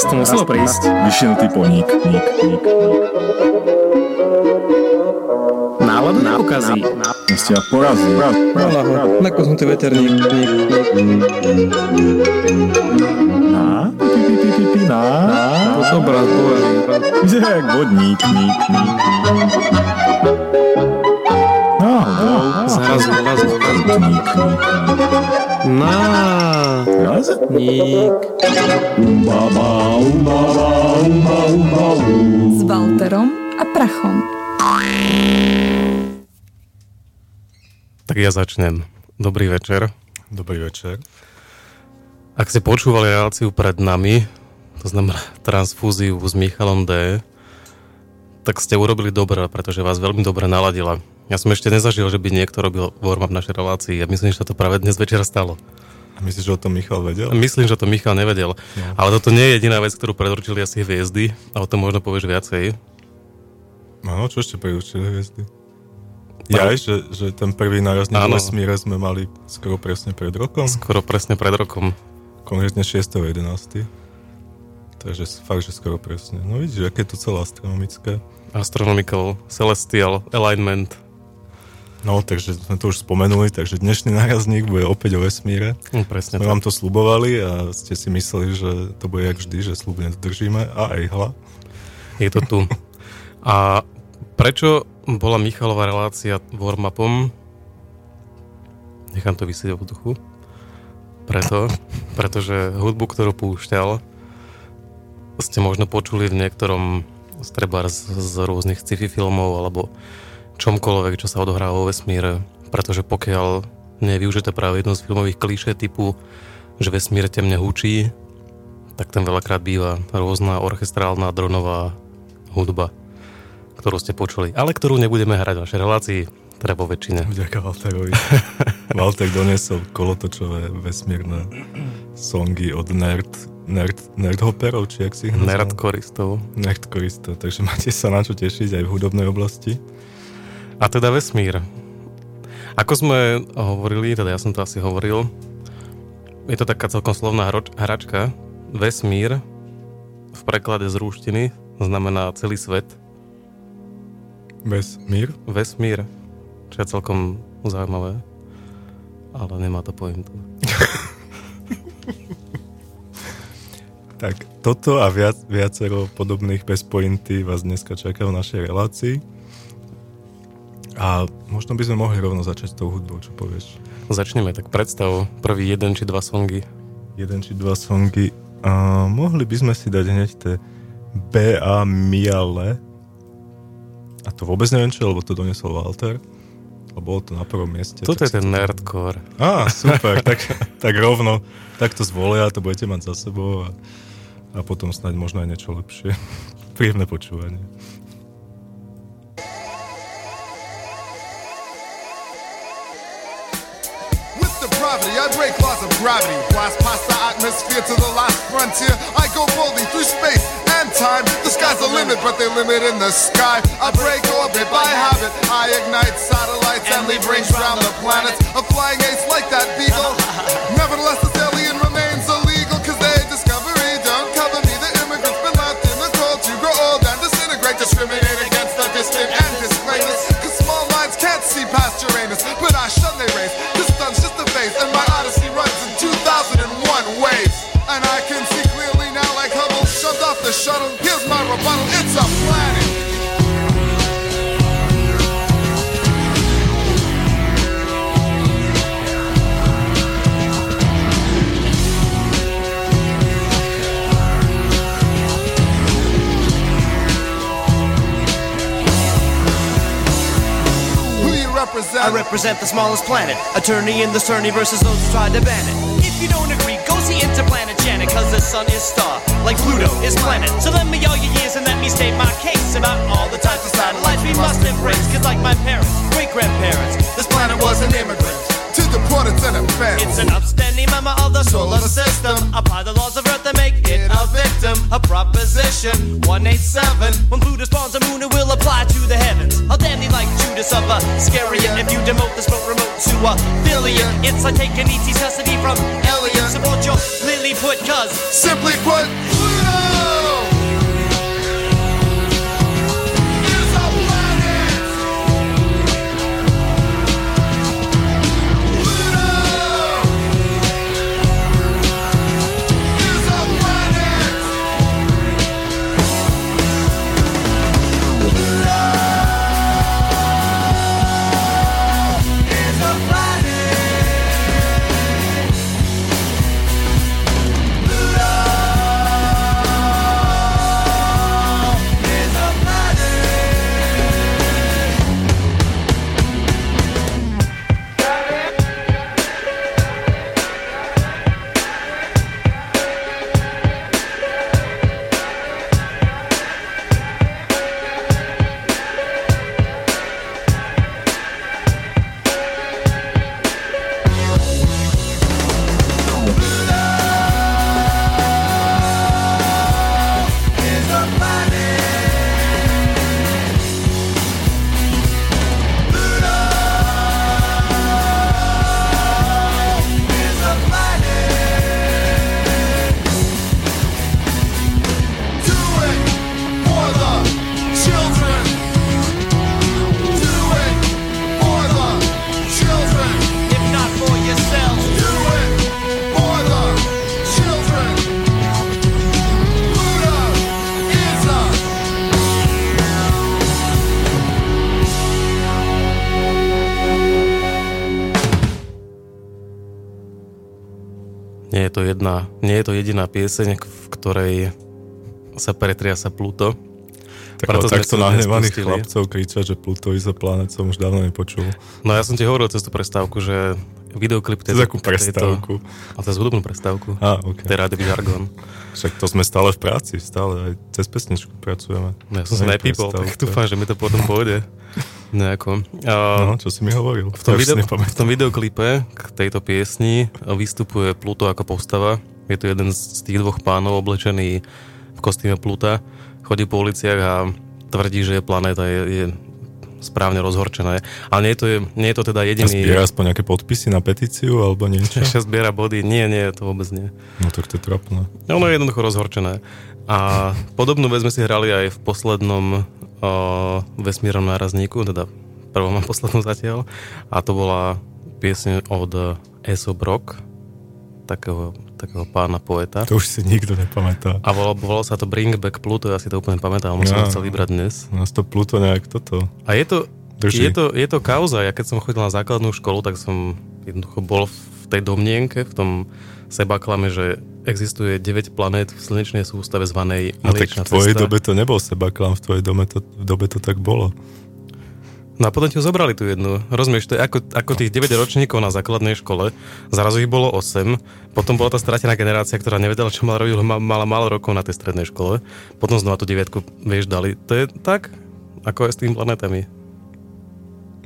raz to muselo prísť. Vyšinutý poník. Náladu neukazí. Ste ja porazí. Nako som ty veterník. Na. To som brat, bože. Kde je jak vodník. Zrazu. Na razník. S Walterom a Prachom. Tak ja začnem. Dobrý večer. Dobrý večer. Ak ste počúvali reláciu pred nami, to znamená transfúziu s Michalom D., tak ste urobili dobre, pretože vás veľmi dobre naladila. Ja som ešte nezažil, že by niekto robil warm-up v našej relácii. Ja myslím, že to práve dnes večera stalo. A myslíš, že o tom Michal vedel? Myslím, že to Michal nevedel. No. Ale toto nie je jediná vec, ktorú predurčili asi hviezdy. A o tom možno povieš viacej. Áno, čo ešte predurčili hviezdy? Ja že ten prvý náraz na vesmíre sme mali skoro presne pred rokom. Konkrétne 6.11. Takže fakt, že skoro presne. No vidíš, aké je to celé astronomické. Astronomical, celestial, alignment. No, takže sme to už spomenuli, takže dnešný nárazník bude opäť o vesmíre. No, presne. Sme vám to slubovali a ste si mysleli, že to bude jak vždy, že slub nedržíme a aj hla. Je to tu. A prečo bola Michalova relácia warm-upom? Nechám to vysieť v duchu. Pretože hudbu, ktorú púšťal, ste možno počuli v niektorom trebárs z rôznych sci-fi filmov alebo čomkoľvek, čo sa odohrá vo vesmíre, pretože pokiaľ nie je využité práve jedno z filmových klíše typu, že vesmír temne hučí, tak tam veľakrát býva rôzna orchestrálna dronová hudba, ktorú ste počuli, ale ktorú nebudeme hrať v našej relácii, teda vo väčšine. Vďaka Walterovi. Walter doniesol kolotočové vesmírne songy od nerdhopperov, či jak si ich nazval? Nerdkoristov, takže máte sa na čo tešiť aj v hudobnej oblasti. A teda vesmír. Ako sme hovorili, teda ja som to asi hovoril, je to taká celkom slovná hračka. Vesmír v preklade z rúštiny znamená celý svet. Vesmír. Čo je celkom zaujímavé. Ale nemá to pointu. Tak toto a viacero podobných bez pointy vás dneska čaká v našej relácii. A možno by sme mohli rovno začať s tou hudbou, čo povieš? Začneme, tak predstav prvý 1 či 2 songy. 1 či 2 songy. A mohli by sme si dať hneď tie B.A. Miale. A to vôbec neviem čo, lebo to doniesol Walter. Bolo to na prvom mieste. Toto je ten nerdcore. Á, super, tak rovno. Tak to zvolia, to budete mať za sebou a potom snáď možno aj niečo lepšie. Príjemné počúvanie. I break laws of gravity, blast past the atmosphere to the last frontier. I go boldly through space and time. The sky's the limit, but they limit in the sky. I break orbit by habit. I ignite satellites and leave rings round the planets. A flying ace like that beagle. Nevertheless, this alien remains illegal, cause they discovery don't cover me. The immigrants been left in the cold to grow old and disintegrate. Discriminate against the distant and disclaimers, cause small minds can't see past Uranus, but I shun they race. And my odyssey runs in 2001 waves. And I can see clearly now like Hubble shoved off the shuttle. Here's my rebuttal, it's a planet. I represent the smallest planet, attorney in the Cerny versus those who tried to ban it. If you don't agree, go see Interplanet Janet, cause the sun is star, like Pluto is planet. So lend me all your years and let me state my case about all the types of satellites we must embrace. Cause like my parents, great-grandparents, this planet was an immigrant to the planets and a family. It's an upstanding member of the solar system. Apply the laws of Earth and make it a victim. A proposition 187. When Pluto spawns a moon, it will apply to the heavens. I'll dandy like Judas of Iscariot. If you demote this remote to a billion, it's like taking E.T.'s custody from Elliot. Support your Lilliput, cause simply put, Pluto! Nie je to jediná pieseň, v ktorej sa pretriasa Pluto. Takto nahnevaných chlapcov kričať, že Pluto is a planet som už dávno nepočul. No ja som ti hovoril cez tú prestávku, že videoklip tejto... Cez akú prestávku? A cez hudobnú prestávku. Á, ok. To je rádiový žargon. Však to sme stále v práci, stále aj cez pesničku pracujeme. No, ja som sa nepípol, tak dúfam, že mi to potom pôjde. Nejako. No, čo si mi hovoril? V tom videoklipe k tejto piesni vystupuje Pluto ako postava. Je to jeden z tých dvoch pánov oblečený v kostýme Pluta. Chodí po uliciach a tvrdí, že planéta je správne rozhorčená. Ale nie je to teda jediný... A zbiera aspoň nejaké podpisy na petíciu alebo niečo? Ešte zbiera body. Nie, to vôbec nie. No to je trápne. Ono je jednoducho rozhorčené. A podobnú vec sme si hrali aj v poslednom vesmírnom nárazníku, teda prvom a poslednom zatiaľ. A to bola piesň od Aesop Rock, takého pána poeta. To už si nikto nepamätá. A volalo sa to Bring Back Pluto, ja si to úplne pamätám, ale som chcel vybrať dnes. Nás to Pluto nejak toto. A je to kauza. Ja keď som chodil na základnú školu, tak som jednoducho bol v tej domnienke, v tom sebaklame, že existuje 9 planét v slnečnej sústave zvanej Mliečna cesta. No tak v tvojej dobe to nebol sebaklam, v tvojej dobe to tak bolo. No a potom ti ho zobrali tú jednu. Rozumieš, to je ako tých 9 ročníkov na základnej škole. Zrazu ich bolo 8. Potom bola tá stratená generácia, ktorá nevedela, čo mala robiť, mala málo rokov na tej strednej škole. Potom znova tú 9, vieš, dali. To je tak, ako je s tými planetami.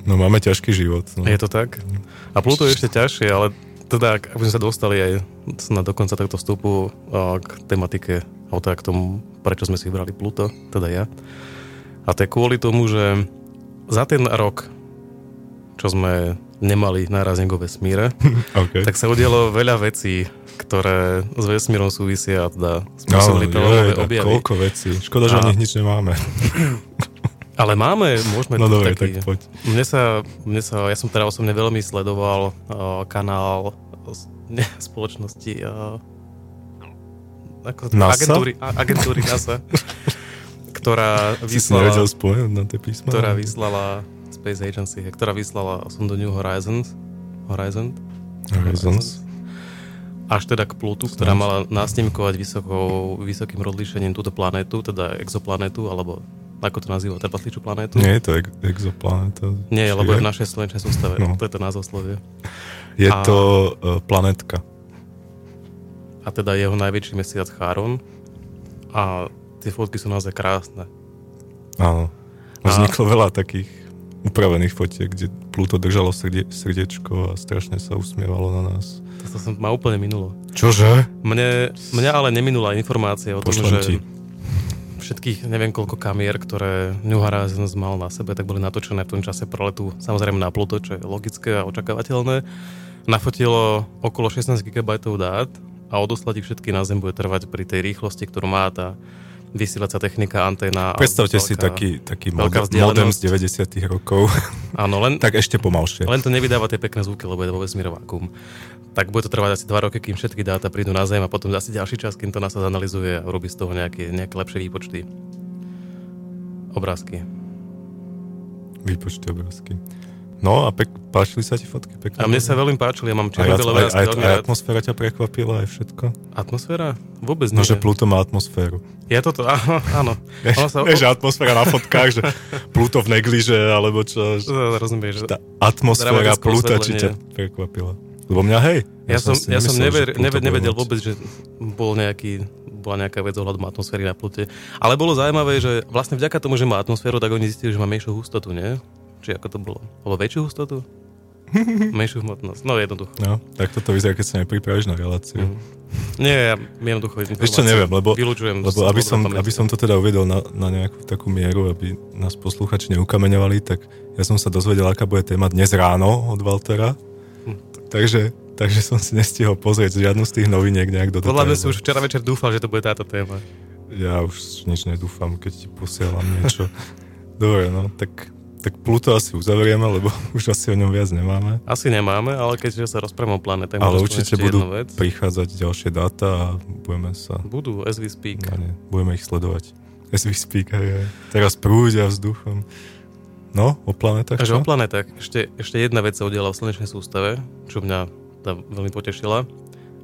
No máme ťažký život. No. Je to tak? A Pluto je ešte ťažšie, ale teda, ak by sme sa dostali aj do konca tohto vstupu k tematike, alebo teda k tomu, prečo sme si vybrali Pluto, teda ja. A to je kvôli tomu, že za ten rok, čo sme nemali nárazník vo vesmíre, okay, tak sa udialo veľa vecí, ktoré s vesmírom súvisia a teda spôsobili prelomové objavy. Koľko vecí. Škoda, že o nich nič nemáme. Ale máme, môžeme... No dobre, tak poď. Ja som teda osobne veľmi sledoval kanál spoločnosti NASA? Agentúry NASA. Ktorá vyslala Space Agency, ktorá vyslala som do New Horizons. Až teda k Plutu, ktorá mala nasnímkovať vysokým rozlíšením túto planetu, teda exoplanetu, alebo ako to nazýva, trpasličú planetu. Nie, je to exoplanéta. Nie, lebo je v našej slnečnej sústave. No. To je to názvoslovie. Je to planetka. A teda jeho najväčší mesiac Charon. A tie fotky sú naozaj krásne. Áno. Vzniklo veľa takých upravených fotiek, kde Pluto držalo srdiečko a strašne sa usmievalo na nás. To sa ma úplne minulo. Čože? Mňa ale neminula informácia o tom, že všetkých neviem koľko kamier, ktoré New Horizons mal na sebe, tak boli natočené v tom čase preletu, samozrejme na Pluto, čo je logické a očakávateľné. Nafotilo okolo 16 GB dát a odoslať ich všetky na Zem bude trvať pri tej rýchlosti, ktorú má tá vysielacia technika, anténa. Predstavte si taký modem z 90. rokov. Áno, len... tak ešte pomalšie. Len to nevydáva tie pekné zvuky, lebo je vo vesmíre vákuum. Tak bude to trvať asi 2 roky, kým všetky dáta prídu na Zem a potom asi ďalší čas, kým to NASA zanalizuje a robí z toho nejaké lepšie výpočty. Obrázky. Výpočty, obrázky. No a páčili sa ti fotky pekne? A mne sa veľmi páčili, ja mám čierno-biele vrázky. Aj atmosféra ťa prekvapila, aj všetko? Atmosféra? Vôbec nie. No, že Pluto má atmosféru. Ja toto, áno. Že atmosféra na fotkách, že Pluto v negliže, alebo čo. Rozumieš. Tá atmosféra Pluta, či ťa prekvapila. Lebo mňa, hej. Ja som nevedel vôbec, že bola nejaká vec ohľadom atmosféry na Plute. Ale bolo zaujímavé, že vlastne vďaka tomu, že má atmosféru, tak oni zistili, že má menšiu hustotu, nie? Či ako to bolo? Bolo väčšiu hustotu? Menšiu hmotnosť? No jednoducho. No, tak toto vyzerá, keď sa nepripravíš na reláciu. Nie, ja jednoducho informáciu. Ešte neviem, lebo aby som to teda uvedol na nejakú takú mieru, aby nás posluchači neukameňovali, tak ja som sa dozvedel, aká bude téma dnes ráno od Waltera. Takže som si nestihol pozrieť žiadnu z tých noviniek nejak do detailu. Podľa mňa si už včera večer dúfal, že to bude táto téma. Ja už nič nedúfam, keď ti posielam niečo. Dobre, no, tak Pluto asi uzavrieme, lebo už asi o ňom viac nemáme. Asi nemáme, ale keďže sa rozprávame o planete, tak môžeme ešte jednu vec. Ale určite budú prichádzať ďalšie dáta a budeme sa... Budú, as we speak. No, budeme ich sledovať. As we speak, aj. Teraz prúdia vzduchom. No, o planetách čo? O planetách. Ešte jedna vec sa udiala v slnečnej sústave, čo mňa veľmi potešila.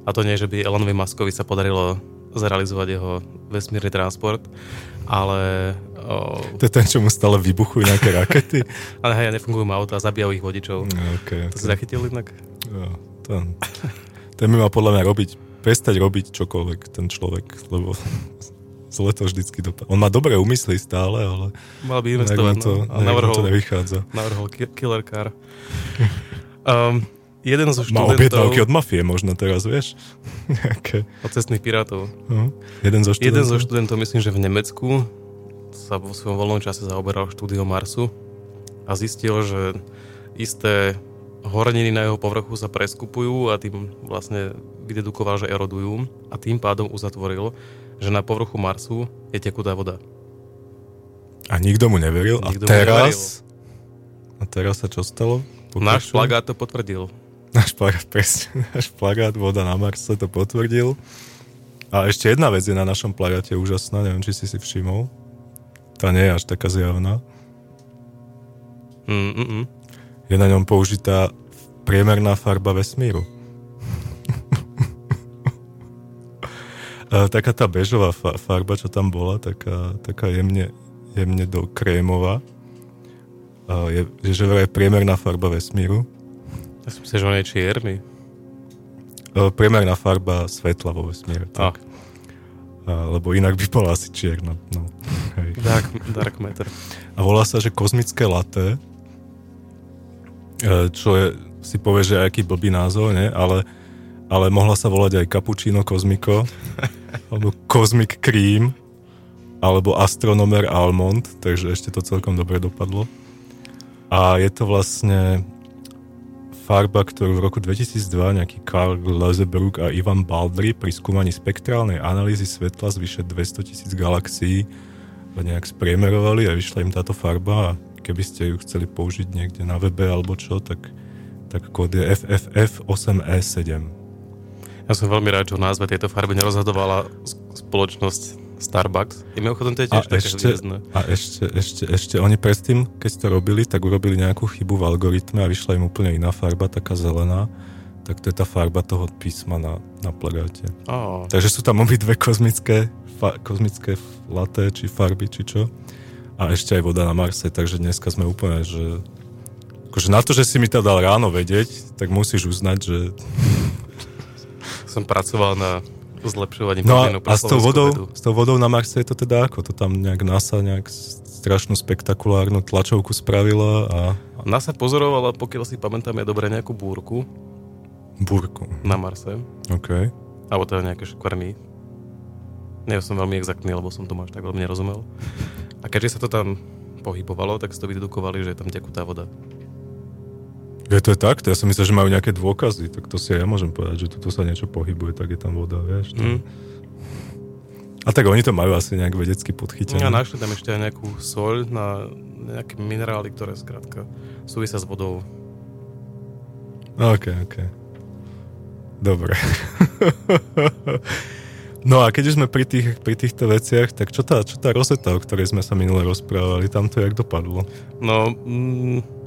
A A to nie, že by Elonovi Muskovi sa podarilo zrealizovať jeho vesmírny transport, ale... To je ten, čo mu stále vybuchujú nejaké rakety? Ale hej, nefungujú mu auta, zabijajú ich vodičov. Okay. To si zachytil inak? Jo, ten by mal podľa mňa prestať robiť čokoľvek ten človek, lebo zle to vždycky dopadne. On má dobré úmysly stále, ale... Mal by investovať, to nevychádza. Navrhol killer car. Jeden zo študentov... Má objednávky od mafie možno teraz, vieš? Nejaké... Od cestných pirátov. Jeden zo študentov, myslím, že v Nemecku, sa vo svojom voľnom čase zaoberal štúdiom Marsu a zistil, že isté horniny na jeho povrchu sa preskupujú a tým vlastne vydedukoval, že erodujú, a tým pádom uzatvoril, že na povrchu Marsu je tekutá voda. A nikto mu neveril? A teraz sa čo stalo? Pokračujem? Náš plagát to potvrdil. Náš plagát Voda na Marse to potvrdil. A ešte jedna vec je na našom plagáte úžasná, neviem, či si všimol. Tá nie je až taká zjavná. Je na ňom použitá priemerná farba vesmíru. Taká tá bežová farba, čo tam bola, taká jemne do krémová. Je že vraj priemerná farba vesmíru. Ja som si, že on je čierny. Priemerná farba svetla vo vesmíre. Tak. Lebo inak by bola asi čierna. No. Dark matter. A volá sa, že kozmické laté, čo je, si povie, že aký blbý názov, nie? Ale mohla sa volať aj Cappuccino Cosmico, alebo Cosmic Cream, alebo Astronomer Almond, takže ešte to celkom dobre dopadlo. A je to vlastne farba, ktorú v roku 2002 nejaký Karl Lösebrug a Ivan Baldry pri skúmaní spektrálnej analýzy svetla z vyše 200 000 galaxií nejak spriemerovali a vyšla im táto farba, a keby ste ju chceli použiť niekde na webe alebo čo, tak kód je FFF8E7. Ja som veľmi rád, že o názve tejto farby nerozhodovala spoločnosť Starbucks. Mimochodom, to je tiež také zviezdné. A ešte oni predtým, keď to robili, tak urobili nejakú chybu v algoritme a vyšla im úplne iná farba, taká zelená. Tak to je tá farba toho písma na plagáte. Oh. Takže sú tam obidve kozmické laté, či farby, či čo. A ešte aj Voda na Marse, takže dneska sme úplne, že... Akože na to, že si mi to dal ráno vedieť, tak musíš uznať, že... Som pracoval na... zlepšovaním. No a s tou vodou na Marse je to teda ako? To tam nejak NASA nejak strašnú spektakulárnu tlačovku spravila a... NASA pozorovala, pokiaľ si pamätám ja dobre, nejakú búrku. Búrku. Na Marse. OK. Alebo teda nejaké škvrny. Nie, som veľmi exaktný, lebo som tomu až tak veľmi nerozumel. A keďže sa to tam pohybovalo, tak si to vydedukovali, že je tam tekutá voda. Je to tak? To ja som myslel, že majú nejaké dôkazy, tak to si ja môžem povedať, že tu sa niečo pohybuje, tak je tam voda, vieš. A tak oni to majú asi nejak vedecky podchytené. Ja našli tam ešte aj nejakú soľ na nejaké minerály, ktoré skrátka súvisia s vodou. OK. Dobre. No a keď už sme pri týchto veciach, tak čo tá Rosetta, o ktorej sme sa minule rozprávali, tam to jak dopadlo? No...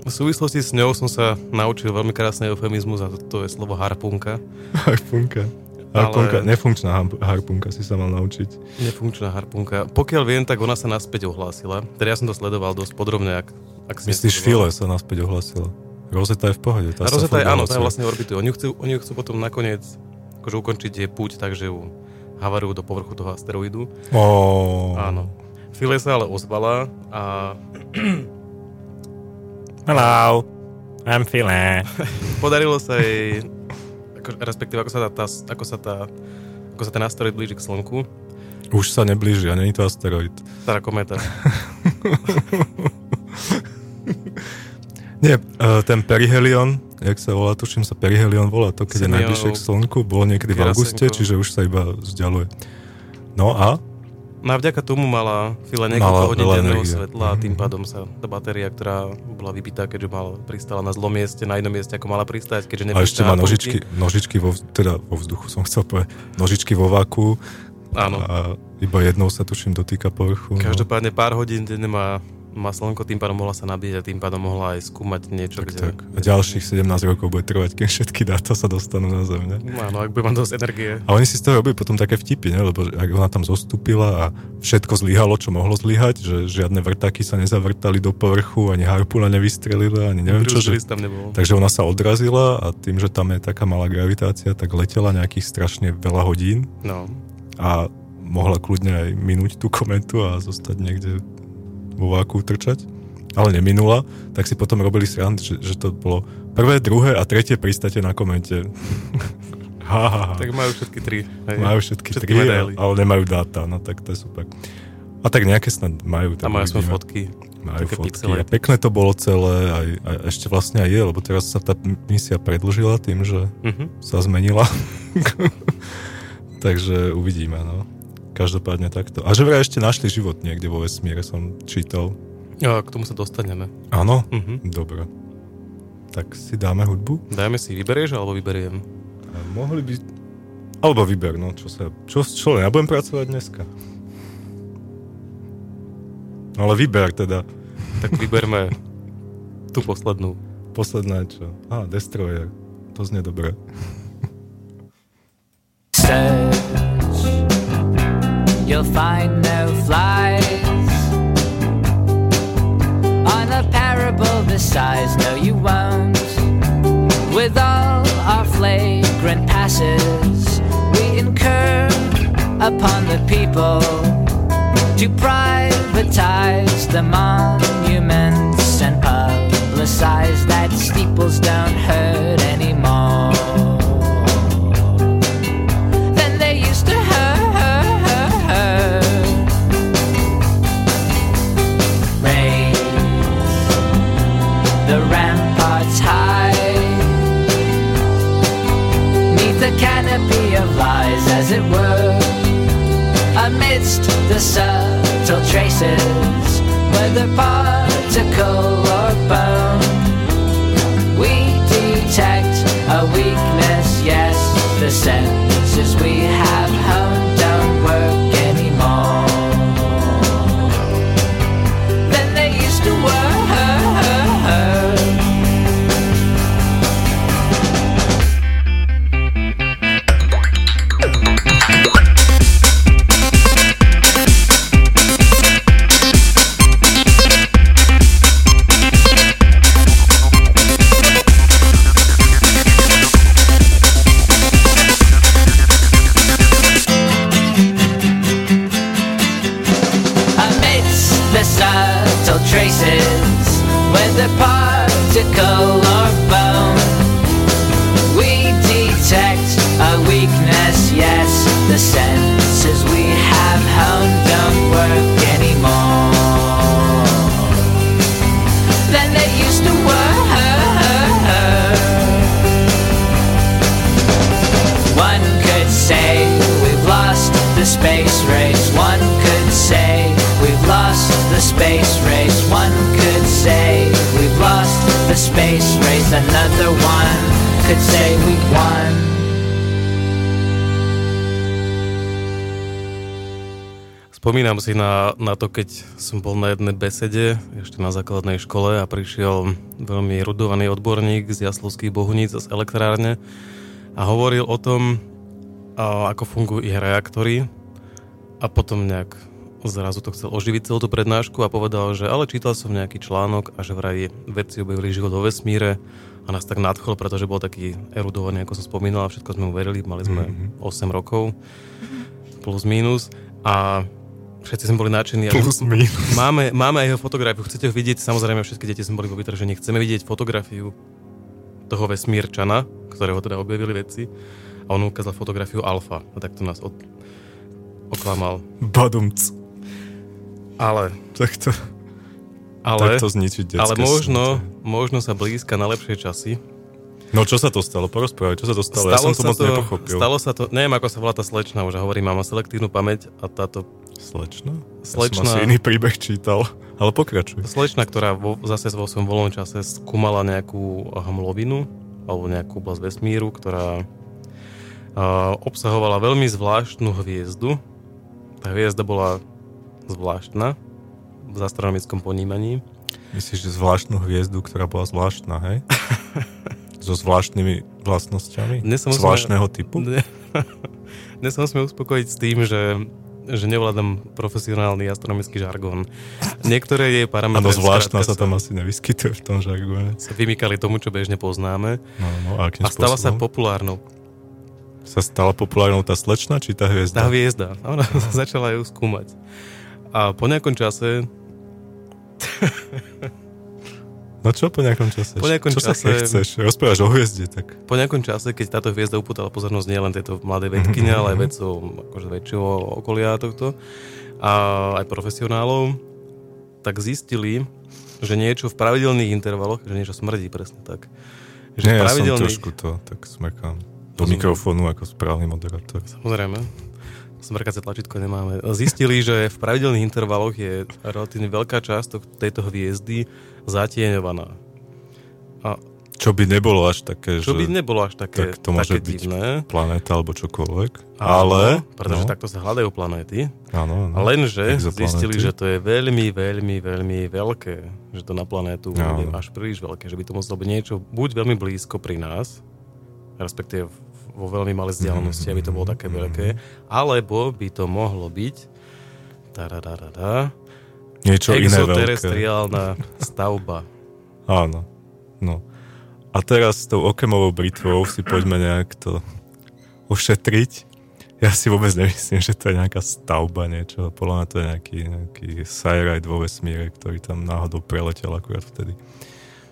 V súvislosti s ňou som sa naučil veľmi krásny eufemizmus, a to je slovo harpunka. Harpunka. Ale... Nefunkčná harpunka si sa mal naučiť. Nefunkčná harpunka. Pokiaľ viem, tak ona sa naspäť ohlásila. Teda ja som to sledoval dosť podrobne. Ak myslíš, File sa naspäť ohlásila? Rosetta je v pohode. Rosetta je, áno, tá vlastne orbituje. Oni chcú potom nakoniec akože ukončiť jej púť, takže ju havarujú do povrchu toho asteroidu. Áno. File sa ale ozvala a... Hello, I'm File. Podarilo sa jej, respektíve ako sa ten asteroid blíži k Slnku. Už sa neblíži, a není to asteroid. Stará kométa. Nie, ten perihelion, jak sa volá, tuším sa perihelion volá, to keď je najbližšie k Slnku, bolo niekedy v auguste, čiže už sa iba vzdialuje. No a? No a vďaka tomu mala Fila niekoľko hodín denného svetla a tým pádom sa tá batéria, ktorá bola vybitá, keďže pristála na zlom mieste, na inom mieste, ako mala pristáť, keďže nepristala. A ešte má nožičky vo vzduchu, som chcel povedať. Nožičky vo váku. Áno. A iba jednou sa tuším dotýka povrchu. Každopádne pár hodín denne má má slnko, tým pádom mohla sa nabíjať a tým pádom mohla aj skúmať niečo. Tak. A ďalších 17 rokov bude trvať, keď všetky dáta sa dostanú na Zem, ne? Áno, ak bude mať dosť energie. A oni si z toho robili potom také vtipy, ne? Lebo ak ona tam zostúpila a všetko zlyhalo, čo mohlo zlyhať, že žiadne vrtaky sa nezavrtali do povrchu, ani harpúna nevystrelila, ani neviem čo. Takže ona sa odrazila a tým, že tam je taká malá gravitácia, tak letela nejakých strašne veľa hodín. No. A mohla kľudne aj minúť tú kometu a zostať niekde vo váku trčať, ale neminula, tak si potom robili srand, že to bolo prvé, druhé a tretie pristátie na komente. Tak majú všetky tri. Hej. Majú všetky tri, ale nemajú dáta, no tak to je super. A tak nejaké snad majú. A majú sme fotky. Majú také fotky. Pixelé. A pekné to bolo celé, a ešte vlastne aj je, lebo teraz sa tá misia predĺžila tým, že sa zmenila. Takže uvidíme, no. Každopádne takto. A že vraj ešte našli život niekde vo vesmíre, som čítal. A k tomu sa dostaneme. Áno? Dobre. Tak si dáme hudbu? Dajme si, vyberieš alebo vyberiem? A mohli by... Alebo vyber, no. Čo ja budem pracovať dneska. Ale vyber teda. Tak vyberme tú poslednú. Posledná čo? Á, Destroyer. To znie dobre. You'll find no flies on a parable this size. No, you won't. With all our flagrant passes, we incur upon the people to privatize the monuments and publicize that steeples don't hurt anymore. Lies, as it were, amidst the subtle traces, whether particle or bone, we detect a weakness. Yes, the senses we have honed don't work anymore than they used to work. Spomínam si na to, keď som bol na jednej besede ešte na základnej škole a prišiel veľmi erudovaný odborník z Jaslovských Bohunic z elektrárne a hovoril o tom, ako fungujú ich reaktory a potom nejak zrazu to chcel oživiť celú tú prednášku a povedal, že ale čítal som nejaký článok a že vraj vedci objavili život vo vesmíre a nás tak nadchol, pretože bol taký erudovaný, ako som spomínal, a všetko sme mu verili, mali sme 8 rokov plus minus a všetci sme boli nadšení. Máme aj jeho fotografiu. Chcete ho vidieť? Samozrejme, všetky deti sme boli vo vytražení. Chceme vidieť fotografiu toho vesmírčana, ktorého teda objavili vedci. A on ukázal fotografiu Alfa. A tak to nás oklamal. Badumc. Ale to zničí detské sny. Ale možno sa blízka na lepšie časy. No čo sa to stalo? Porozprávaj, čo sa to stalo? Ja som to moc nepochopil. Stalo sa to, neviem ako sa volá tá slečna, už hovorí, mám selektívnu pamäť a táto... Slečna? Ja som asi iný príbeh čítal, ale pokračuj. Slečna, ktorá zase vo svojom voľnom čase skúmala nejakú hmlovinu alebo nejakú oblasť vesmíru, ktorá obsahovala veľmi zvláštnu hviezdu. Tá hviezda bola zvláštna, v astronomickom ponímaní. Myslíš, že zvláštnu hviezdu, ktorá bola zvláštna, hej? So zvláštnymi vlastnosťami? Zvláštneho typu? Dnes sa musíme uspokojiť s tým, že nevládam profesionálny astronomický žargón. Niektoré jej parametre... Áno, zvláštna sa tam asi nevyskytuje v tom žargóne. Sa vymykali tomu, čo bežne poznáme. No, a stala sa populárnou. Sa stala populárnou tá slečna, či tá hviezda? Tá hviezda. Ona začala ju skúmať. A po nejakom čase... No čo po nejakom čase? Po nejakom čo čase... sa chceš? Rozprávaš o hviezde, tak... Po nejakom čase, keď táto hviezda upútala pozornosť nielen tejto mladej vedkyne, ale aj vedcov akože väčšieho okolia tohto a aj profesionálov, tak zistili, že niečo v pravidelných intervaloch, že niečo smrdí, presne tak. Že nie, pravidelných... ja som trošku to tak smrkám. Do mikrofónu ako správny moderátor. Samozrejme. Smrkacie tlačítko nemáme. Zistili, že v pravidelných intervaloch je relatívne veľká časť tejto hviezdy zatieňovaná. A čo by nebolo až také, čo by nebolo až také divné. Tak to môže byť planéta alebo čokoľvek. Ale... Pretože takto sa hľadajú planéty. Áno. Lenže zistili, že to je veľmi, veľmi, veľmi veľké. Že to na planétu je až príliš veľké. Že by to muselo byť niečo buď veľmi blízko pri nás, respektíve vo veľmi malej vzdialenosti, aby to bolo také veľké. Alebo by to mohlo byť niečo iné veľké. Exoterestriálna stavba. Áno. No. A teraz s tou okemovou britvou si poďme nejak to ošetriť. Ja si vôbec nemyslím, že to je nejaká stavba niečo. Podľa mňa to je nejaký sajrajt vo vesmíre, ktorý tam náhodou preletel akurát vtedy.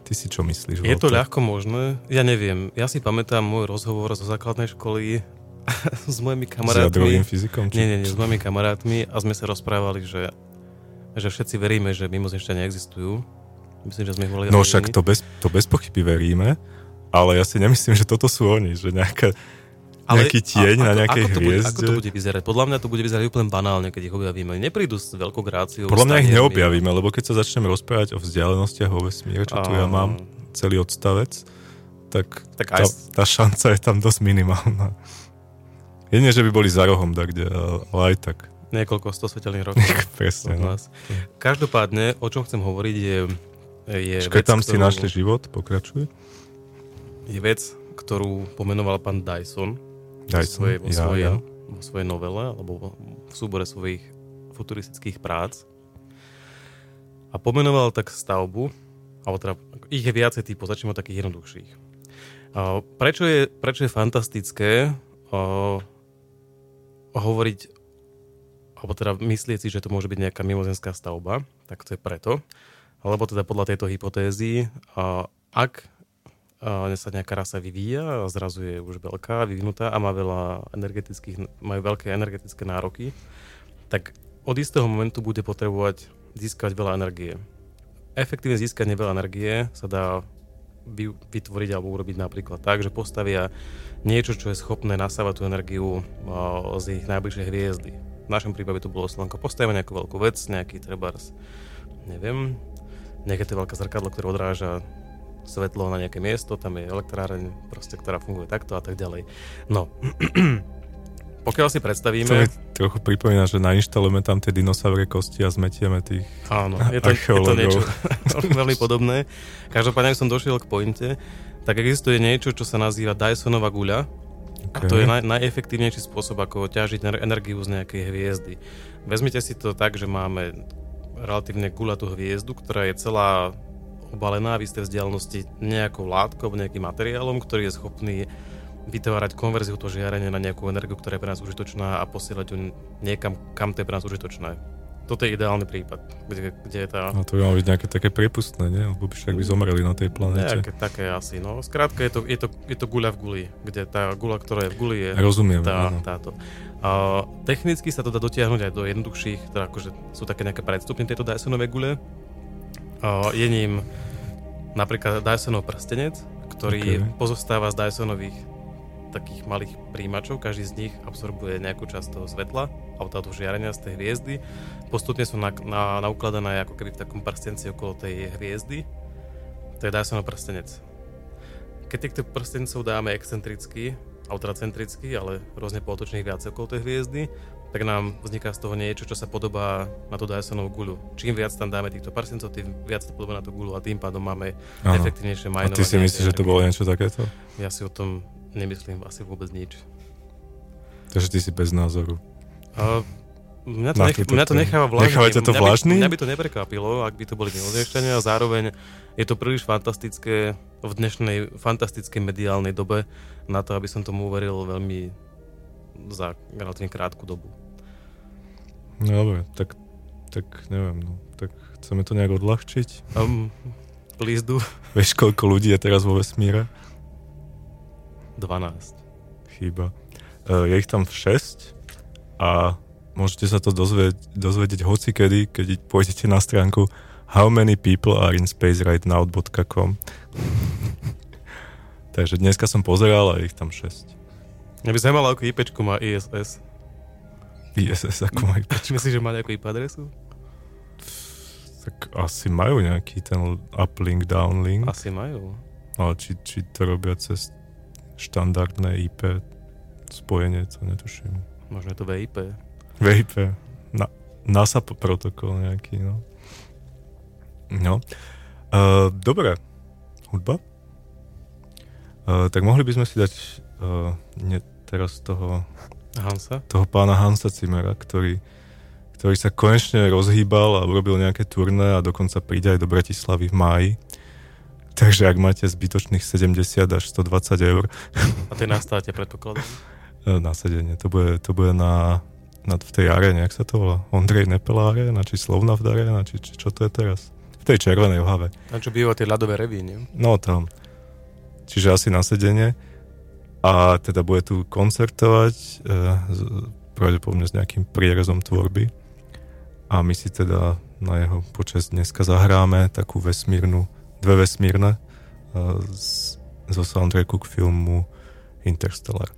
Ty si čo myslíš? Je to ľahko možné? Ja neviem. Ja si pamätám môj rozhovor zo základnej školy s mojimi kamarátmi. S jadrovým fyzikom? Nie, s mojimi kamarátmi a sme sa rozprávali, že všetci veríme, že mimozemšťania neexistujú. Myslím, že sme ich volili. No však to bez pochyby veríme, ale ja si nemyslím, že toto sú oni, že nejaký tieň na nejakej hviezde. Ako to bude vyzerať? Podľa mňa to bude vyzerať úplne banálne, keď ich objavíme. Neprídu s veľkou gráciou. Podľa mňa ich neobjavíme, lebo keď sa začneme rozprávať o vzdialenostiach vo vesmíre, čo tu ja mám celý odstavec, tak tá šanca je tam dosť minimálna. Jedine, že by boli za rohom takde, ale aj tak. Niekoľko stosvetelných rokov. Presne. No. Každopádne, o čom chcem hovoriť je vec, tam si našli život, pokračuj. Je vec, ktorú pomenoval pán Dyson vo svojej novele alebo v súbore svojich futuristických prác a pomenoval tak stavbu, alebo teda ich je viacej typov, začneme od takých jednoduchších. Prečo je fantastické hovoriť alebo teda myslieť si, že to môže byť nejaká mimozemská stavba, tak to je preto, lebo teda podľa tejto hypotézy ak sa nejaká rasa vyvíja a zrazu je už veľká, vyvinutá a majú veľké energetické nároky, tak od istého momentu bude potrebovať získať veľa energie. Efektívne získanie veľa energie sa dá vytvoriť alebo urobiť napríklad tak, že postavia niečo, čo je schopné nasávať tú energiu z ich najbližšej hviezdy. V našom prípade to bolo Slnko. Postavíme nejakú veľkú vec, nejaký trebárs, neviem, nejaké to veľké zrkadlo, ktoré odráža svetlo na nejaké miesto, tam je elektráreň, proste, ktorá funguje takto a tak ďalej. No, pokiaľ si predstavíme... To mi trochu pripomína, že nainštalujeme tam tie dinosaurie kosti a zmetieme tých archeologov. Áno, je to niečo veľmi podobné. Každopádne, ak som došiel k pointe, tak existuje niečo, čo sa nazýva Dysonova guľa. Okay. A to je najefektívnejší spôsob, ako ťažiť energiu z nejakej hviezdy. Vezmite si to tak, že máme relatívne guľatú hviezdu, ktorá je celá obalená v istej vzdialenosti nejakou látkou, nejakým materiálom, ktorý je schopný vytvárať konverziu toho žiarenia na nejakú energiu, ktorá je pre nás užitočná a posielať ju niekam, kam to je pre nás užitočné. Toto je ideálny prípad, kde je tá... No to by malo byť nejaké také priepustné, nie? Lebo by však by zomreli na tej planete. Nejaké také asi, no. Skrátka je to guľa v guli, kde tá guľa, ktorá je v guli, je... Rozumiem, táto. Technicky sa to dá dotiahnuť aj do jednoduchších, teda akože sú také nejaké predstupne tejto Dysonové gule. Je ním napríklad Dysonov prstenec, ktorý pozostáva z Dysonových takých malých príjimačov. Každý z nich absorbuje nejakú časť toho svetla alebo toho žiarenia z tej hviezdy. Postupne sú naukladané ako keby v takom prstenci okolo tej hviezdy. To je Dysonov prstenec. Keď týchto prstencov dáme excentricky, alebo teda centricky, ale rôzne pootočných viac okolo tej hviezdy, tak nám vzniká z toho niečo, čo sa podobá na tú Dysonovú guľu. Čím viac tam dáme týchto parsencov, tým viac to podobá na tú guľu a tým pádom máme efektívnejšie minovanie. A ty si myslíš, že to bolo niečo takéto? Ja si o tom nemyslím asi vôbec nič. Takže ty si bez názoru. Mňa to necháva vlážne. Nechávate to vlážne? Mňa by to neprekvapilo, ak by to boli neoznešťania a zároveň je to príliš fantastické v dnešnej fantastickej mediálnej dobe na to, aby som tomu uveril veľmi za relatívne krátku dobu. No dobre, tak neviem, no. Tak chceme to nejak odľahčiť? Please do. Vieš, koľko ľudí je teraz vo vesmíre? 12. Chýba. Je ich tam 6 a môžete sa to dozvedieť hocikedy, keď pôjdete na stránku howmanypeopleareinspacerightow.com. Takže dneska som pozeral a je ich tam 6. Ja by sa mala, ako IPčko má ISS. ISS ako má IPčko. Myslíš, že má nejakú IP adresu? Tak asi majú nejaký ten uplink, downlink. Asi majú. Ale či to robia cez štandardné IP spojenie, to netuším. Možno je to VIP. VIP. NASA protokol nejaký, no. No. Dobre. Hudba? Tak mohli by sme si dať teraz toho pána Hansa Zimmera, ktorý sa konečne rozhýbal a urobil nejaké turné a dokonca príde aj do Bratislavy v máji. Takže ak máte zbytočných 70 až 120 eur. A to je na státe, predpokladám? Na sedenie. To bude v tej aréne, jak sa to volá? Ondrej Nepela aréna, či Slovnaft aréna, či čo to je teraz? V tej červenej Ohave. Tam čo býva tie ľadové reví, nie? No tam. Čiže asi na sedenie. A teda bude tu koncertovať pravdepodobne s nejakým prierezom tvorby. A my si teda na jeho počesť dneska zahráme takú vesmírnu, dve vesmírne zo soundtracku k filmu Interstellar.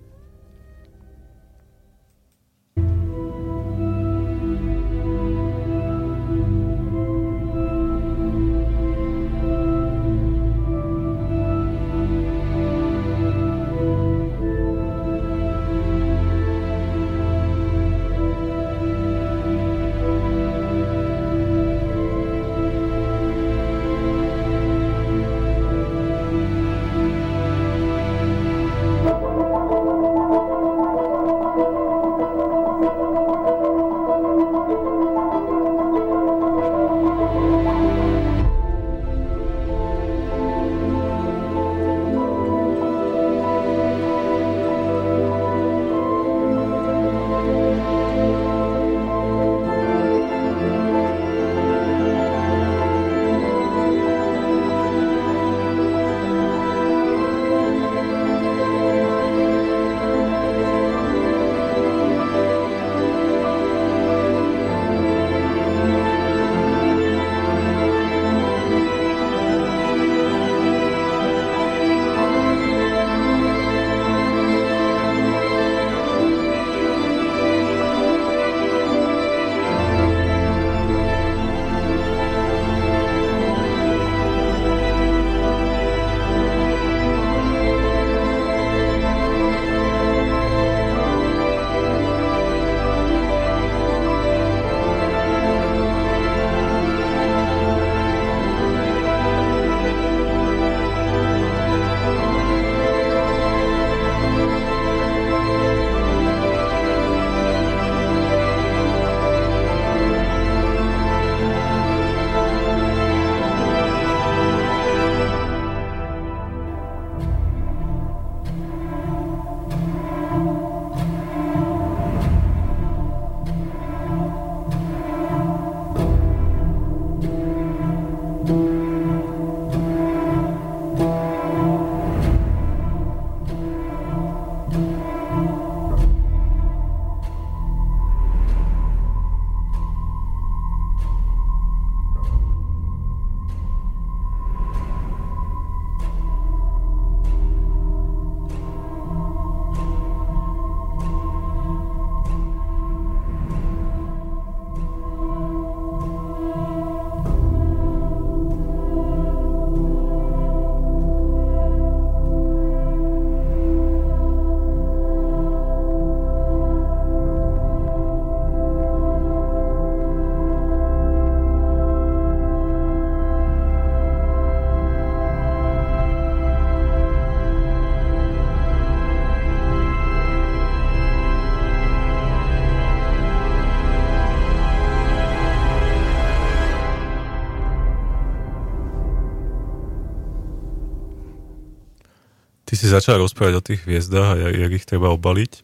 ty si začal rozprávať o tých hviezdách a jak ich treba obaliť,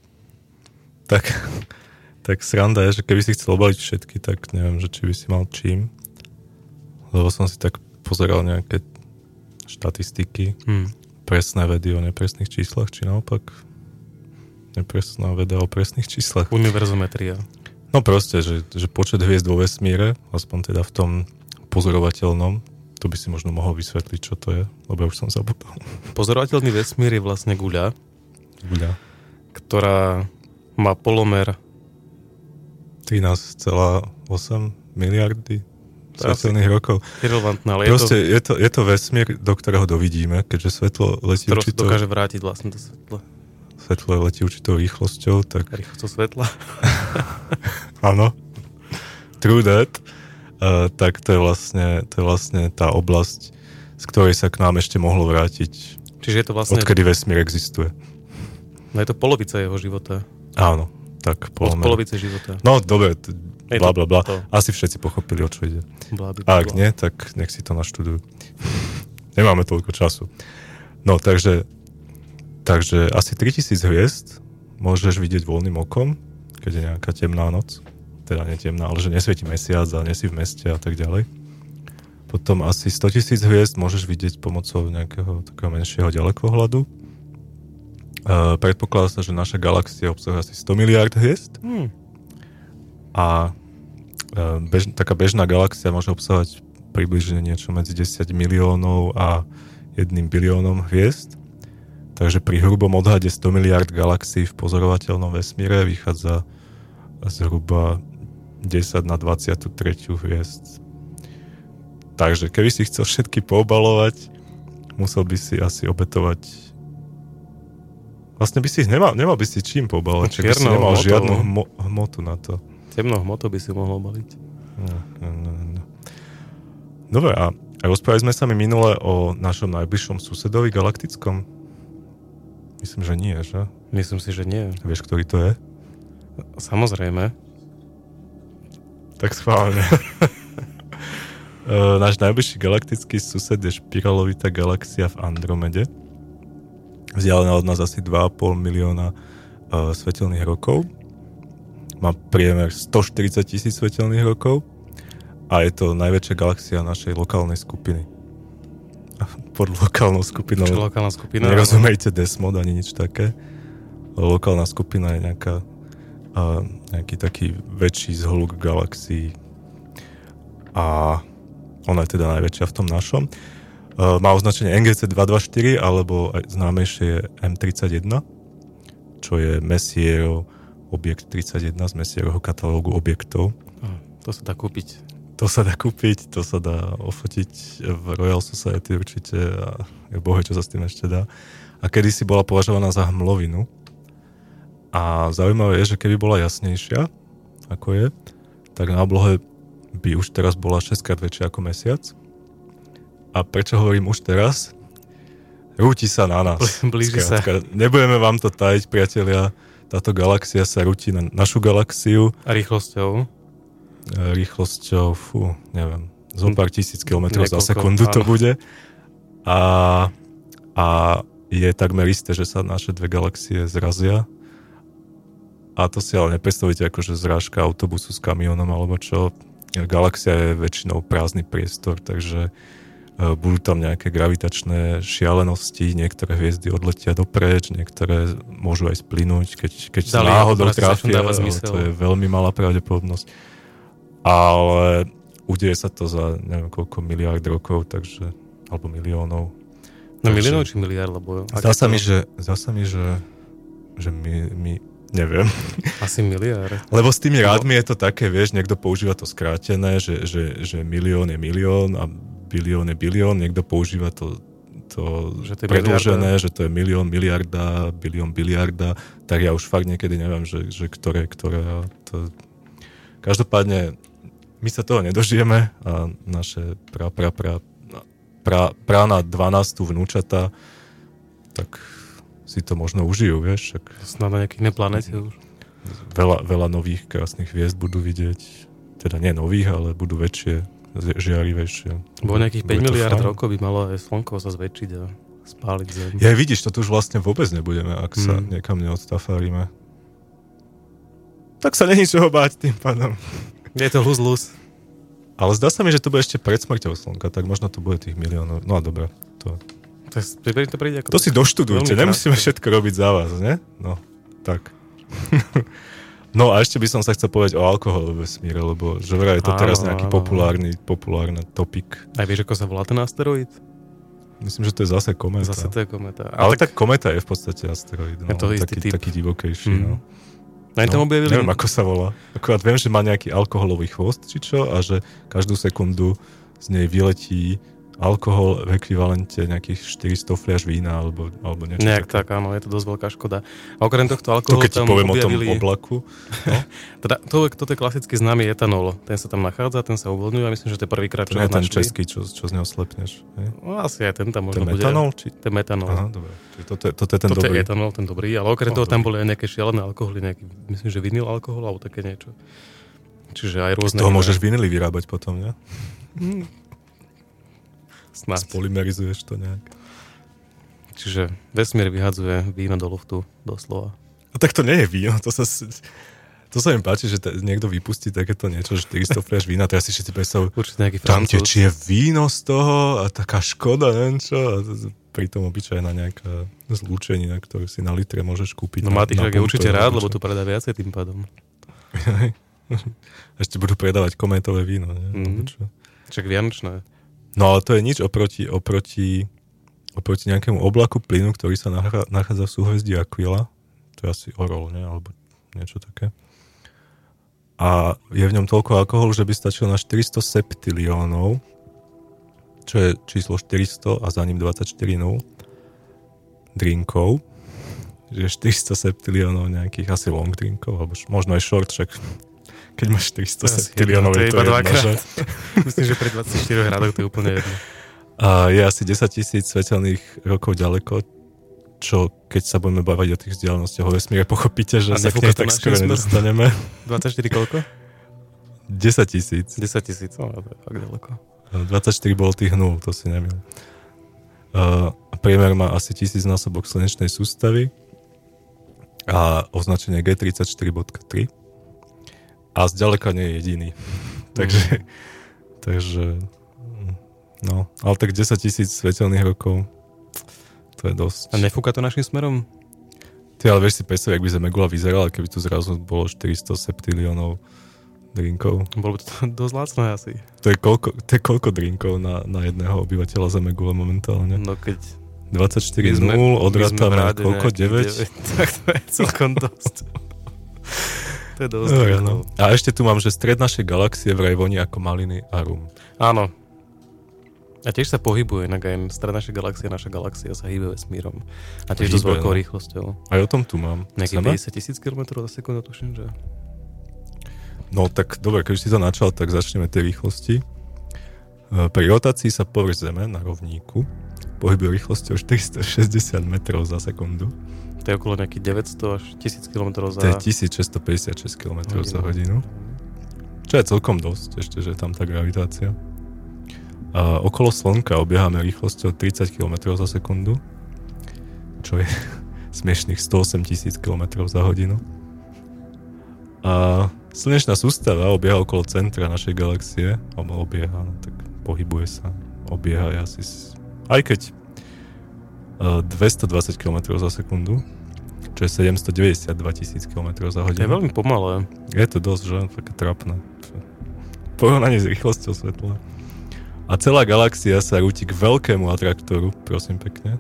tak sranda je, že keby si chcel obaliť všetky, tak neviem, že či by si mal čím. Lebo som si tak pozeral nejaké štatistiky, presné vedy o nepresných číslach, či naopak nepresná veda o presných číslach. Univerzometria. No proste, že počet hviezd vo vesmíre, aspoň teda v tom pozorovateľnom, to by si možno mohol vysvetliť, čo to je, lebo ja už som zabudol. Pozorovateľný vesmír je vlastne guľa, ktorá má polomer 13,8 miliardy svetelných rokov. Irrelevantná, ale proste je to vesmír, do ktorého dovidíme, keďže svetlo letí určitou... dokáže vrátiť vlastne do svetla. Svetlo letí určitou rýchlosťou, tak... Rýchlosťou svetla. Áno. True that. Tak to je vlastne tá oblasť, z ktorej sa k nám ešte mohlo vrátiť. Čiže je to vlastne... Odkedy vesmír existuje. No je to polovica jeho života. Áno, tak polovica. Od polovice života. No, dobre, blablabla. Asi všetci pochopili, o čo ide. A ak nie, tak nech si to naštudujú. Nemáme toľko času. No, takže asi 3000 hviezd môžeš vidieť voľným okom, keď je nejaká temná noc. Teda netemná, ale že nesvieti mesiac a nesi v meste a tak ďalej. Potom asi 100 000 hviezd môžeš vidieť pomocou nejakého takého menšieho ďalekohľadu. Predpokladá sa, že naša galaxia obsahuje asi 100 miliárd hviezd. A taká bežná galaxia môže obsahovať približne niečo medzi 10 miliónov a 1 biliónom hviezd. Takže pri hrubom odhade 100 miliárd galaxií v pozorovateľnom vesmíre vychádza zhruba 10^23 hviezd. Takže keby si chcel všetky poobalovať, musel by si asi obetovať. Vlastne by si ich nemal by si čím poobalovať, čiže by si nemal hmotou. Žiadnu hmotu na to. Temnou hmotou by si mohol obaliť. No. Dobre, a rozprávali sme sa minule o našom najbližšom susedovi galaktickom? Myslím, že nie, že? Myslím si, že nie. Vieš, ktorý to je? Samozrejme. Tak schválne. Náš najbližší galaktický sused je špirálovitá galaxia v Andromede. Vzdialená od nás asi 2,5 milióna svetelných rokov. Má priemer 140 000 svetelných rokov a je to najväčšia galaxia našej lokálnej skupiny. Pod lokálnou skupinou. Čo lokálna skupina? Nerozumejte Desmod ani nič také. Lokálna skupina je nejaký taký väčší zhluk galaxií a ona je teda najväčšia v tom našom. Má označenie NGC 224 alebo aj známejšie je M31, čo je Messierov objekt 31 z Messierovho katalógu objektov. To sa dá kúpiť. To sa dá ofotiť v Royal Society určite a bohe, čo sa s tým ešte dá. A kedysi bola považovaná za hmlovinu. A zaujímavé je, že keby bola jasnejšia, ako je, tak na oblohe by už teraz bola 6-krát väčšia ako mesiac. A prečo hovorím už teraz? Rúti sa na nás. Blíži sa. Nebudeme vám to tajiť, priatelia. Táto galaxia sa rúti na našu galaxiu. A rýchlosťou? Neviem, zo pár tisíc kilometrov za sekundu to bude. A je takmer isté, že sa naše dve galaxie zrazia. A to si ale nepredstavíte akože zrážka autobusu s kamionom alebo čo. Galaxia je väčšinou prázdny priestor, takže budú tam nejaké gravitačné šialenosti, niektoré hviezdy odletia dopreč, niektoré môžu aj splynúť, keď sa náhodou trafia, to je veľmi malá pravdepodobnosť. Ale udeje sa to za neviem koľko miliárd rokov, takže, alebo miliónov. No takže, miliónov či miliárd, lebo... Zdá sa mi, že my neviem. Asi miliárd. Lebo s tými rádmi je to také, vieš, niekto používa to skrátené, že milión je milión a bilión je bilión, niekto používa to predĺžené, že to je milión, miliarda, bilión, biliarda, tak ja už fakt niekedy neviem, že ktoré. To... Každopádne my sa toho nedožijeme a naše prána 12 vnúčata tak si to možno užijú, vieš. Snad na nejaké iné planete už. Veľa nových krásnych hviezd budú vidieť. Teda nie nových, ale budú väčšie, žiarivejšie. Bo nejakých 5 miliárd rokov by malo aj Slnko sa zväčšiť a spáliť zem. Ja vidíš, to tu už vlastne vôbec nebudeme, ak sa niekam neodstafárime. Tak sa není čoho báť tým pádom. Je to hus. Ale zdá sa mi, že to bude ešte pred smrťou slnka, tak možno to bude tých miliónov. No a dobre, to príde ako... To si doštudujte, nemusíme všetko robiť za vás, ne? No, tak. No a ešte by som sa chcel povedať o alkohole v vesmíre, lebo že vraj je to teraz nejaký populárny topik. Aj vieš, ako sa volá ten asteroid? Myslím, že to je zase kometa. Zase to je kometa. Ale tak kometa je v podstate asteroid. No, je to istý typ. Taký divokejší, no. No, neviem, ako sa volá. Akorát viem, že má nejaký alkoholový chvost, či čo, a že každú sekundu z nej vyletí alkohol v ekvivalente nejakých 400 fľaš vína, alebo niečo. Nejak tak, áno, je to dosť veľká škoda. A okrem tohto alkoholu tam objavili... To keď ti poviem objavili... o tom oblaku. No? Teda, toto je klasicky známy etanol. Ten sa tam nachádza, ten sa uvoľňuje a myslím, že to je prvýkrát, čo ho našli. To je ten český, čo z neho slepneš. Ne? No asi aj ten tam možno bude. Ten etanol? Ten metanol. Aha, dobre. Toto je ten dobrý. Toto je etanol, ten dobrý, ale okrem toho tam boli aj nejaké šialené alkoholy, nejaký, myslím, že vinyl alkohol alebo také niečo. Čiže aj rôzne... Toho môžeš vinily vyrábať potom, ne? Snáď. Spolimerizuješ to nejak. Čiže vesmír vyhadzuje víno do luftu, doslova. A tak to nie je víno, to sa im páči, že niekto vypustí takéto niečo, že 400 fľaš vína, teraz si všetci predstavujú, tam tečie víno z toho a taká škoda, neviem čo, a pritom obyčajná nejaká zlúčenina, ktorú si na litre môžeš kúpiť. No Matýš je určite rád, lebo tu predá viacej tým pádom. Ešte budú predávať kométové víno, ne? Čak vianočné. No ale to je nič oproti nejakému oblaku plynu, ktorý sa nachádza v súhvezdí Aquila. To je asi orol, ne? Alebo niečo také. A je v ňom toľko alkoholu, že by stačilo na 400 septiliónov, čo je číslo 400 a za ním 24 nul drinkov. Že 400 septiliónov nejakých asi long drinkov, alebo možno aj short, však... Keď máš 400 septiliónov, je to jedno, že? Myslím, že pri 24 hradoch to je úplne jedno. A je asi 10 000 svetelných rokov ďaleko, čo keď sa budeme baviť o tých vzdialenostiach o vesmíre, pochopíte, že sa k nej tak skoro nedostaneme. 24 koľko? 10 000. 10 000, ale to je fakt ďaleko. 24 bolo tých nul, to si neviem. Priemer má asi 1000 násobok slnečnej sústavy a označenie G34.3. A zďaleka nie je jediný. Takže no, ale tak 10 000 svetelných rokov, to je dosť. A nefúka to našim smerom? Ty, ale vieš si predstaviť, ak by Zemegula vyzerala, keby tu zrazu bolo 400 septiliónov drinkov. Bolo by to dosť lacné asi. To je koľko drinkov na jedného obyvateľa Zemegule momentálne? No keď... 24 0, odratáme koľko? 9? Tak to je celkom dosť. No. A ešte tu mám, že stred našej galaxie vraj voní ako maliny a rum. Áno. A tiež sa pohybuje, inak aj stred našej galaxie, naša galaxia sa hýbe vesmírom. A tiež dosť veľkou rýchlosťou. Aj o tom tu mám. Nejakých 50 000 km za sekundu, tuším, že? No tak dobre, keď si to načal, tak začneme tie rýchlosti. Pri rotácii sa povrch Zeme na rovníku pohybuje rýchlosťou 460 metrov za sekundu. To je okolo nejakých 900 až 1000 km za... To je 1656 km za hodinu. Čo je celkom dosť, ešte, že je tam tá gravitácia. A okolo Slnka obiehame rýchlosťou 30 km za sekundu, čo je smiešných 108 000 km za hodinu. A slnečná sústava obieha okolo centra našej galaxie. Obieha, tak pohybuje sa. Obieha asi... Aj keď... 220 km za sekundu, čo je 792 000 km za hodinu. To je veľmi pomalé. Je to dosť, že? Také trapné. Porovnanie s rýchlosťou svetla. A celá galaxia sa rúti k veľkému atraktoru, prosím pekne.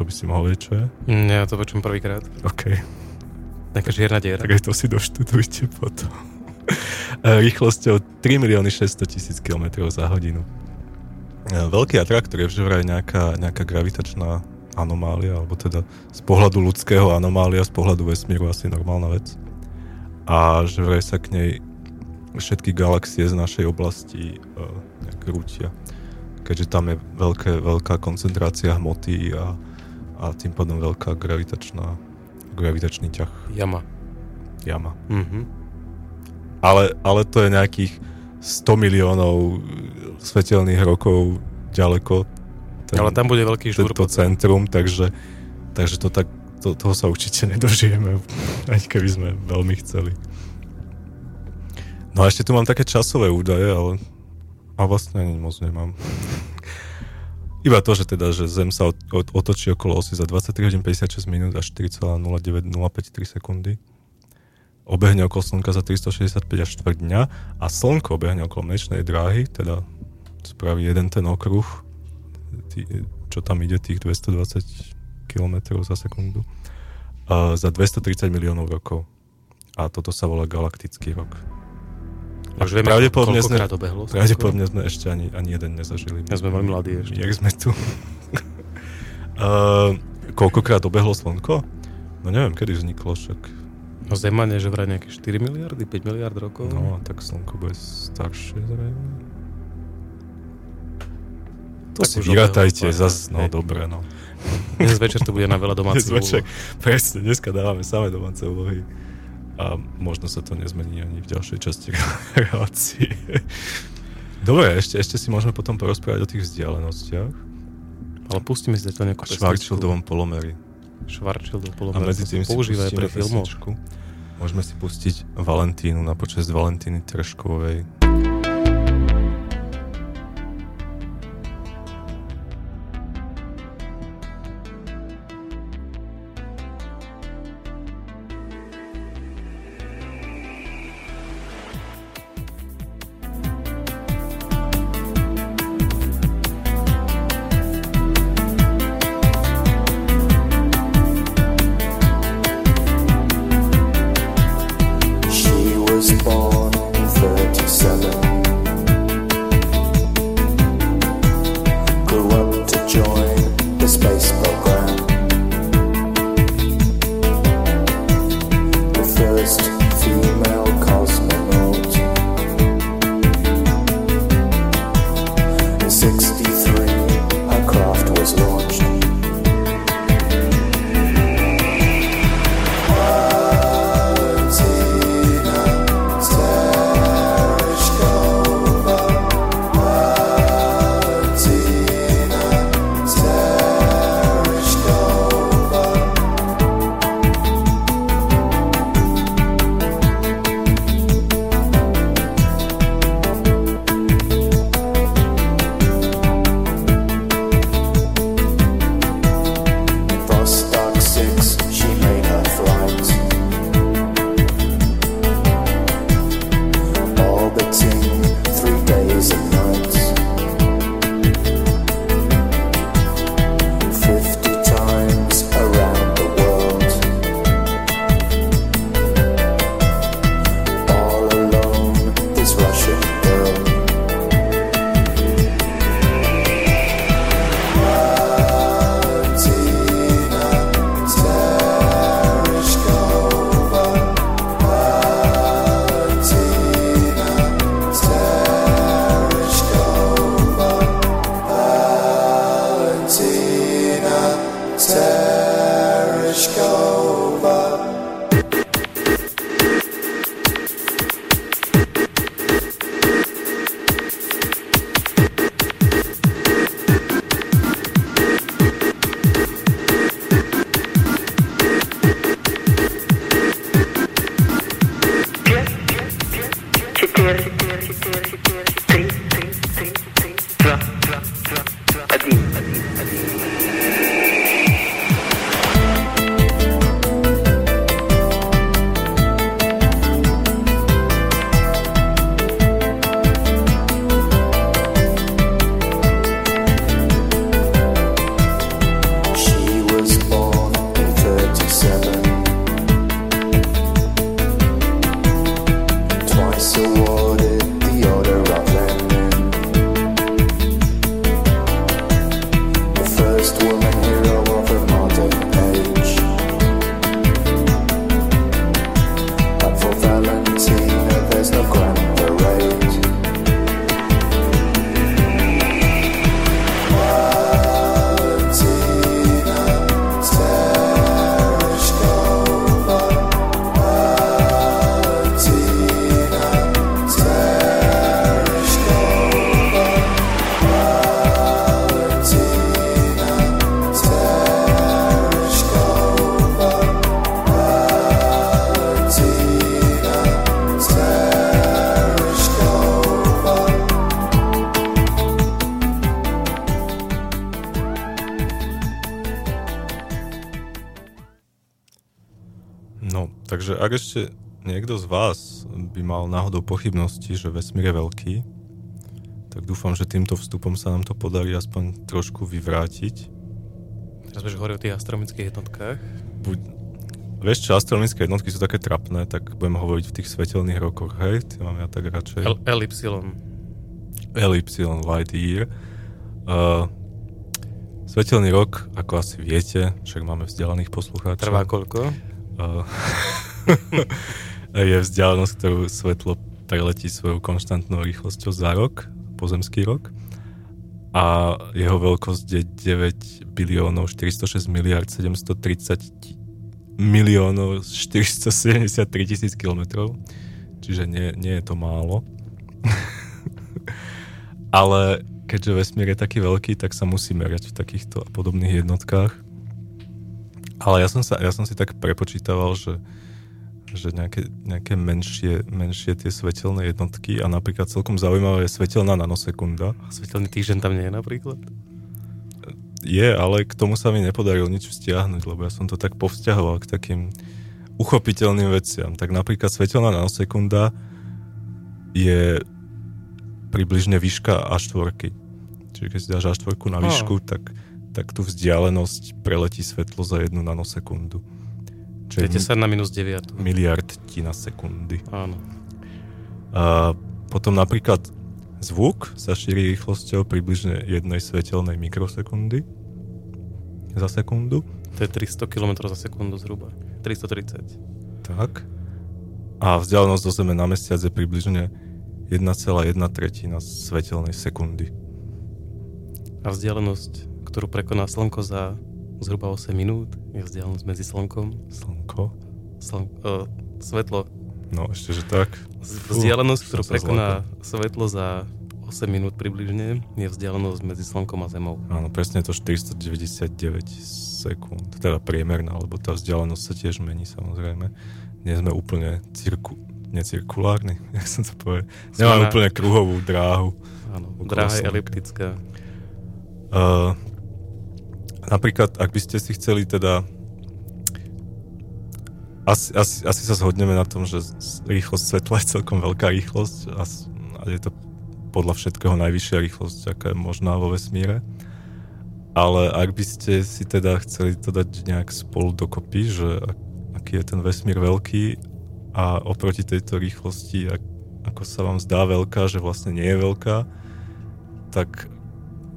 To by si mohol vedieť, čo je? Ja to počujem prvýkrát. OK. Taká žierna diera. Tak aj to si doštudujte potom. Rýchlosťou 3 600 000 km za hodinu. Veľký atraktor je vraj nejaká gravitačná anomália, alebo teda z pohľadu ľudského anomália, z pohľadu vesmíru asi normálna vec. A že vraj sa k nej všetky galaxie z našej oblasti nejak rútia. Keďže tam je veľká koncentrácia hmoty a tým pádom veľká gravitačný ťah. Jama. Mm-hmm. Ale to je nejakých 100 miliónov svetelných rokov ďaleko. Ale tam bude veľký žúr. To centrum, takže to tak, toho sa určite nedožijeme, aj keby sme veľmi chceli. No a ešte tu mám také časové údaje, ale a vlastne ani moc nemám. Iba to, že Zem sa otočí okolo osy za 23 hodín 56 minút až 4,0953 sekundy. Obehne okolo Slnka za 365 až čtvrt dňa a Slnko obehne okolo Mliečnej dráhy, teda spraví jeden ten okruh, čo tam ide, tých 220 km za sekundu, za 230 miliónov rokov. A toto sa volá galaktický rok. Už vieme, koľkokrát obehlo. Pravdepodobne sme ešte ani jeden nezažili. Ja sme veľmi mladí ešte. Jak sme tu. Koľkokrát obehlo Slnko? No neviem, kedy vzniklo však. No Zema nie, že vraj nejaké 4 miliardy, 5 miliard rokov. No, tak Slnko bude staršie zrejme. To tak si vyratajte zase, no dobre, no. Dnes večer to bude na veľa domácich úloh. Presne, dneska dávame samé domáce úlohy. A možno sa to nezmení ani v ďalšej časti relácie. Dobre, ešte si môžeme potom porozprávať o tých vzdialenostiach. Ale pustíme si to nejakú pesničku. Schwarzschildovom polomeri. Schwarzschildov polomer. A medzi tým si pustíme pesničku. Môžeme si pustiť Valentínu na počesť Valentíny Trškovej. Takže ak ešte niekto z vás by mal náhodou pochybnosti, že vesmír je veľký, tak dúfam, že týmto vstupom sa nám to podarí aspoň trošku vyvrátiť. Teraz budeš hovoriť o tých astronomických jednotkách? Vieš čo, astronomické jednotky sú také trapné, tak budeme hovoriť v tých svetelných rokoch, hej? Ty mám ja tak radšej... LY, Light Year. Svetelný rok, ako asi viete, však máme vzdialených poslucháčov. Trvá koľko? Je vzdialenosť, ktorú svetlo preletí svojou konštantnou rýchlosťou za rok, pozemský rok. A jeho veľkosť je 9 406 730 473 000 kilometrov. Čiže nie je to málo. Ale keďže vesmír je taký veľký, tak sa musí merať v takýchto podobných jednotkách. Ale ja som si tak prepočítaval, že nejaké menšie tie svetelné jednotky a napríklad celkom zaujímavé je svetelná nanosekunda. A svetelný týždeň tam nie je napríklad? Je, ale k tomu sa mi nepodarilo nič vzťahnuť, lebo ja som to tak povzťahoval k takým uchopiteľným veciam. Tak napríklad svetelná nanosekunda je približne výška A4. Čiže keď si dáš A4 na výšku, tak tú vzdialenosť preletí svetlo za 1 nanosekundu. Čiže 10 na minus 9. Miliardtina sekundy. Áno. A potom napríklad zvuk sa šíri rýchlosťou približne 1 svetelnej mikrosekundy za sekundu. To je 300 km za sekundu zhruba. 330. Tak. A vzdialenosť do Zeme na Mesiac je približne 1,1/3 svetelnej sekundy. A vzdialenosť, ktorú prekoná Slnko za zhruba 8 minút, je vzdialenosť medzi Slnkom. Svetlo. No, ešte, že tak. Vzdialenosť, ktorú prekoná svetlo za 8 minút približne, je vzdialenosť medzi Slnkom a Zemou. Áno, presne to 499 sekúnd. Teda priemerná, lebo tá vzdialenosť sa tiež mení, samozrejme. Nie sme úplne necirkulárni, jak som to povedal. Nemáme úplne kruhovú dráhu. Áno, dráha je eliptická. Napríklad, ak by ste si chceli teda... Asi sa zhodneme na tom, že rýchlosť svetla je celkom veľká rýchlosť a je to podľa všetkého najvyššia rýchlosť, aká je možná vo vesmíre. Ale ak by ste si teda chceli to dať nejak spolu dokopy, že aký je ten vesmír veľký a oproti tejto rýchlosti, ako sa vám zdá veľká, že vlastne nie je veľká, tak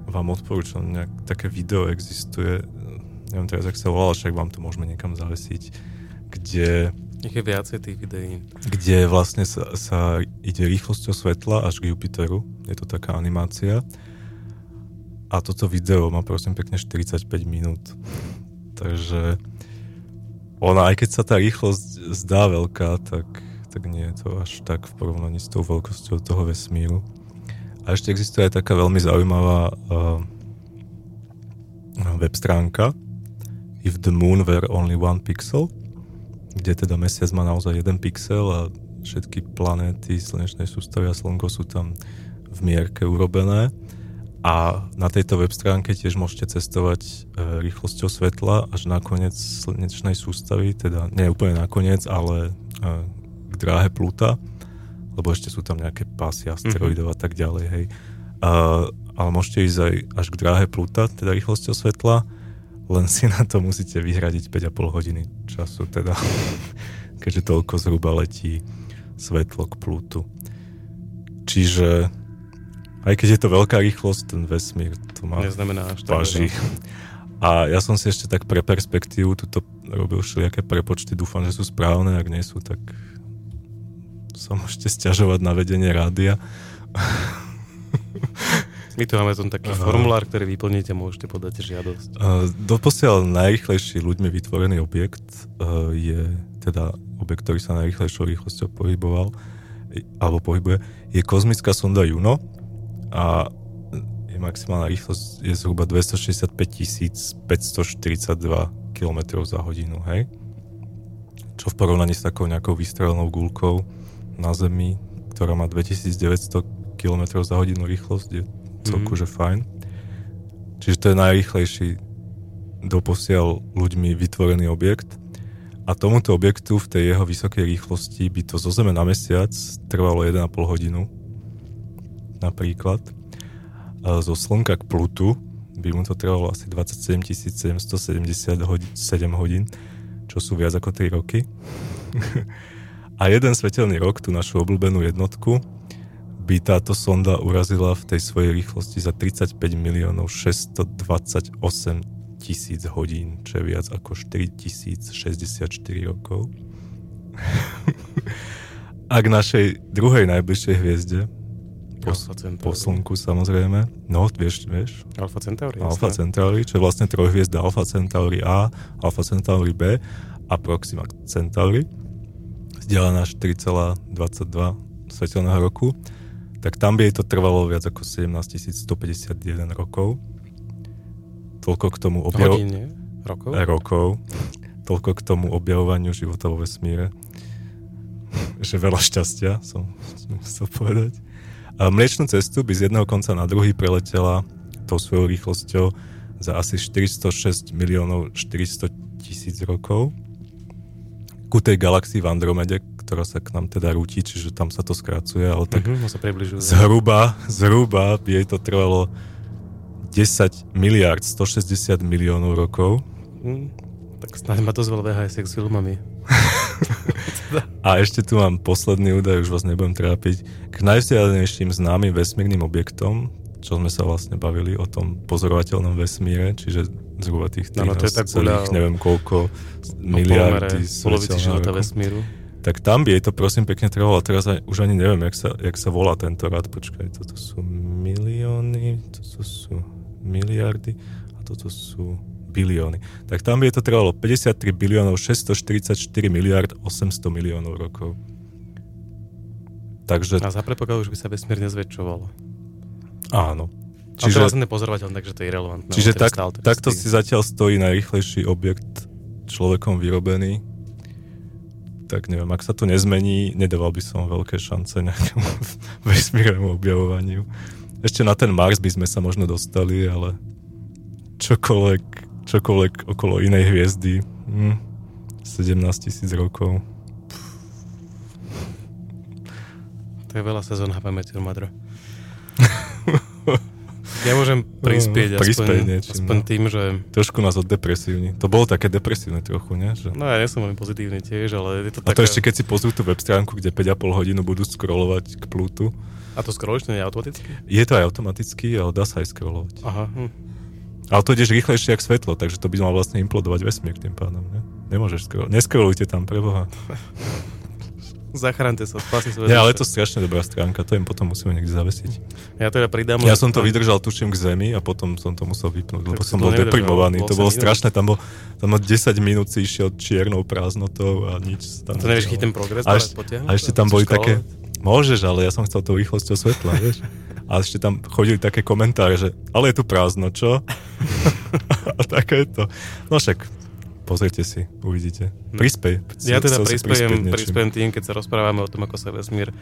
vám odporúčam, nejak také video existuje, neviem teraz, ak sa volá, však vám to môžeme niekam zavesiť, kde... Nech je viacej tých videí. Kde vlastne sa ide rýchlosťou svetla až k Jupiteru. Je to taká animácia. A toto video má prosím pekne 45 minút. Takže ona, aj keď sa tá rýchlosť zdá veľká, tak nie je to až tak v porovnaní s tou veľkosťou toho vesmíru. A ešte existuje aj taká veľmi zaujímavá web stránka If the moon were only one pixel, kde teda mesiac má naozaj jeden pixel a všetky planéty slnečnej sústavy a slnko sú tam v mierke urobené. A na tejto web stránke tiež môžete cestovať rýchlosťou svetla až na koniec slnečnej sústavy, teda nie úplne na koniec, ale k dráhe Pluta, lebo ešte sú tam nejaké pásy asteroidov a tak ďalej, hej. Ale môžete ísť aj až k dráhe Pluta, teda rýchlosťou svetla, len si na to musíte vyhradiť 5,5 hodiny času, teda, keďže toľko zhruba letí svetlo k Plutu. Čiže, aj keď je to veľká rýchlosť, ten vesmír to má váži. A ja som si ešte tak pre perspektívu tuto robil všelijaké prepočty, dúfam, že sú správne, ak nie sú, tak sa môžete sťažovať na vedenie rádia. My tu máme taký formulár, ktorý vyplníte, môžete podať žiadosť. Doposiaľ najrýchlejší ľuďmi vytvorený objekt je teda objekt, ktorý sa najrýchlejšou rýchlosťou pohybuje, je kozmická sonda Juno a je maximálna rýchlosť je zhruba 265 542 km/h, hej? Čo v porovnaní s takou nejakou vystrelenou guľkou na Zemi, ktorá má 2900 km/h rýchlosť, je celku, že fajn. Čiže to je najrýchlejší doposiaľ ľuďmi vytvorený objekt A tomuto objektu v tej jeho vysokej rýchlosti by to zo Zeme na mesiac trvalo 1,5 hodinu. Napríklad. Zo Slnka k Plutu by mu to trvalo asi 27 777 hodín, čo sú viac ako 3 roky. A jeden svetelný rok, tú našu obľúbenú jednotku, by táto sonda urazila v tej svojej rýchlosti za 35 628 000 hodín, čo je viac ako 4064 rokov. A k našej druhej najbližšej hviezde, po Slnku samozrejme, no vieš? Alfa Centauri. Alfa Centauri, čo je vlastne trojhviezda Alfa Centauri A, Alfa Centauri B a Proxima Centauri, vzdialená 4,22 svetelného roku, tak tam by jej to trvalo viac ako 17 151 rokov. Toľko k tomu Toľko k tomu objavovaniu života vo vesmíre. Že veľa šťastia, som chcel povedať. A Mliečnú cestu by z jedného konca na druhý preletela tou svojou rýchlosťou za asi 406 400 000 rokov. Ku tej galaxii v Andromede, ktorá sa k nám teda rúti, čiže tam sa to skracuje, ale tak zhruba by jej to trvalo 10 160 000 000 rokov. Tak snáď ma to zvolá VHS s filmami. A ešte tu mám posledný údaj, už vás nebudem trápiť. K najvzdialenejším známym vesmírnym objektom, čo sme sa vlastne bavili o tom pozorovateľnom vesmíre, čiže zhruba tých 13, neviem koľko miliardy svetelného vesmíru. Tak tam by jej to prosím pekne trvalo. Teraz už ani neviem, jak sa volá tento rad. Počkaj, toto sú milióny, toto sú miliardy a toto sú bilióny. Tak tam by jej to trvalo 53 644 800 000 000 rokov. Takže... A za predpokladu už by sa vesmírne zväčšovalo. Áno. Čiže... A teraz nepozorovateľ, takže to je irrelevantné. Čiže takto si zatiaľ stojí najrýchlejší objekt človekom vyrobený. Tak neviem, ak sa to nezmení, nedával by som veľké šance nejakému vesmírnemu objavovaniu. Ešte na ten Mars by sme sa možno dostali, ale čokoľvek okolo inej hviezdy, 17 000 rokov. To je veľa sezón na pamäť, Madro. Ja môžem prispieť aspoň tým, že... Trošku nás oddepresívni. To bolo také depresívne trochu, nie? Že... No ja nie som veľmi pozitívny tiež, ale... Je to také... A to ešte keď si pozrú tú web stránku, kde 5,5 hodinu budú scrollovať k Plutu. A to scrollovanie je automaticky? Je to aj automaticky, ale dá sa aj scrollovať. Aha. Ale to ideš rýchlejšie jak svetlo, takže to by mal vlastne implodovať vesmír tým pádom, nie? Nemôžeš scrollovať. Nescrollujte tam, preboha. Zachránte sa, spási svoje. Ja, ale je to strašne dobrá stránka, to im potom musíme niekde zavesiť. Ja teda pridám... Ja som to vydržal, tuším, k zemi a potom som to musel vypnúť, lebo som bol deprimovaný. To bolo strašné, tam 10 minút si išiel čiernou prázdnotou a nič. Tam to nevieš, chyť ten progres, ale potiahnuť? A ešte tam boli také... Môžeš, ale ja som chcel tou rýchlosťou svetla, vieš. A ešte tam chodili také komentáre, že ale je tu prázdno, čo? A také je to. No však... Pozrite si, uvidíte. Prispej. Ja teda prispiejem tým, keď sa rozprávame o tom, ako sa vesmír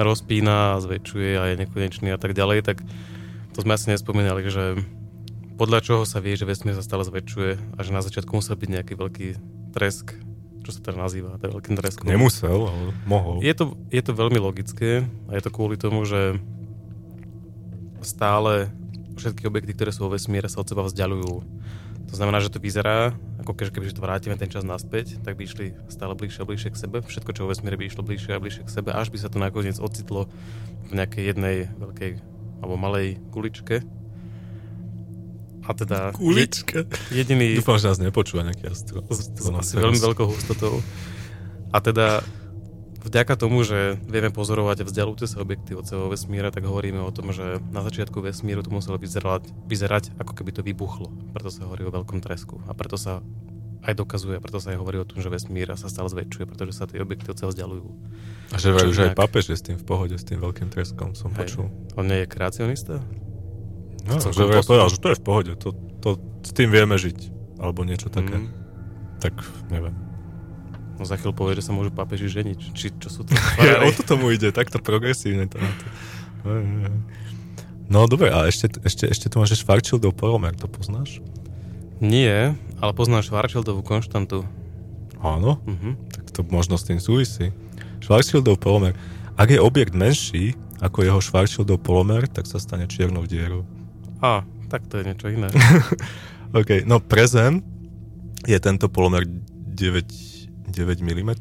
rozpína, zväčšuje a je nekonečný a tak ďalej, tak to sme asi nespomínali, že podľa čoho sa vie, že vesmír sa stále zväčšuje a že na začiatku musel byť nejaký veľký tresk, čo sa teda nazýva veľkým treskom. Nemusel, ale mohol. Je to veľmi logické a je to kvôli tomu, že stále všetky objekty, ktoré sú vo vesmíre, sa od seba vzdialujú. To znamená, že to vyzerá, ako keby to vrátime ten čas naspäť, tak by išli stále bližšie a bližšie k sebe. Všetko, čo vo vesmíre by išlo bližšie a bližšie k sebe, až by sa to nakoniec ocitlo v nejakej jednej veľkej alebo malej kuličke. A teda... Kulička? Jediný... Dúfam, že nás nepočúva nejaký astro. S veľmi veľkou hustotou. A teda vďaka tomu, že vieme pozorovať vzdialujúce sa objekty od celého vesmíra, tak hovoríme o tom, že na začiatku vesmíru to muselo vyzerať, ako keby to vybuchlo. Preto sa hovorí o veľkom tresku. A preto sa aj dokazuje, preto sa aj hovorí o tom, že vesmír sa stále zväčšuje, pretože sa tie objekty od celého vzdialujú. A že už aj pápež je s tým v pohode, s tým veľkým treskom, som počul. On nie je kreacionista? No, že vraj povedal, že to je v pohode, to s tým vieme žiť, alebo niečo také. Tak neviem. No za chvíľu povie, že sa môžu pápeži ženiť. Či čo sú to? Ja, o to tomu ide, takto progresívne. No dobre, a ešte tu máš Schwarzschildov polomer, to poznáš? Nie, ale poznám Schwarzschildovú konštantu. áno, tak to možno s tým súvisí. Schwarzschildov polomer. Ak je objekt menší ako jeho Schwarzschildov polomer, tak sa stane čiernou dierou. Á, tak to je niečo iné. OK, no pre Zem je tento polomer 9 mm,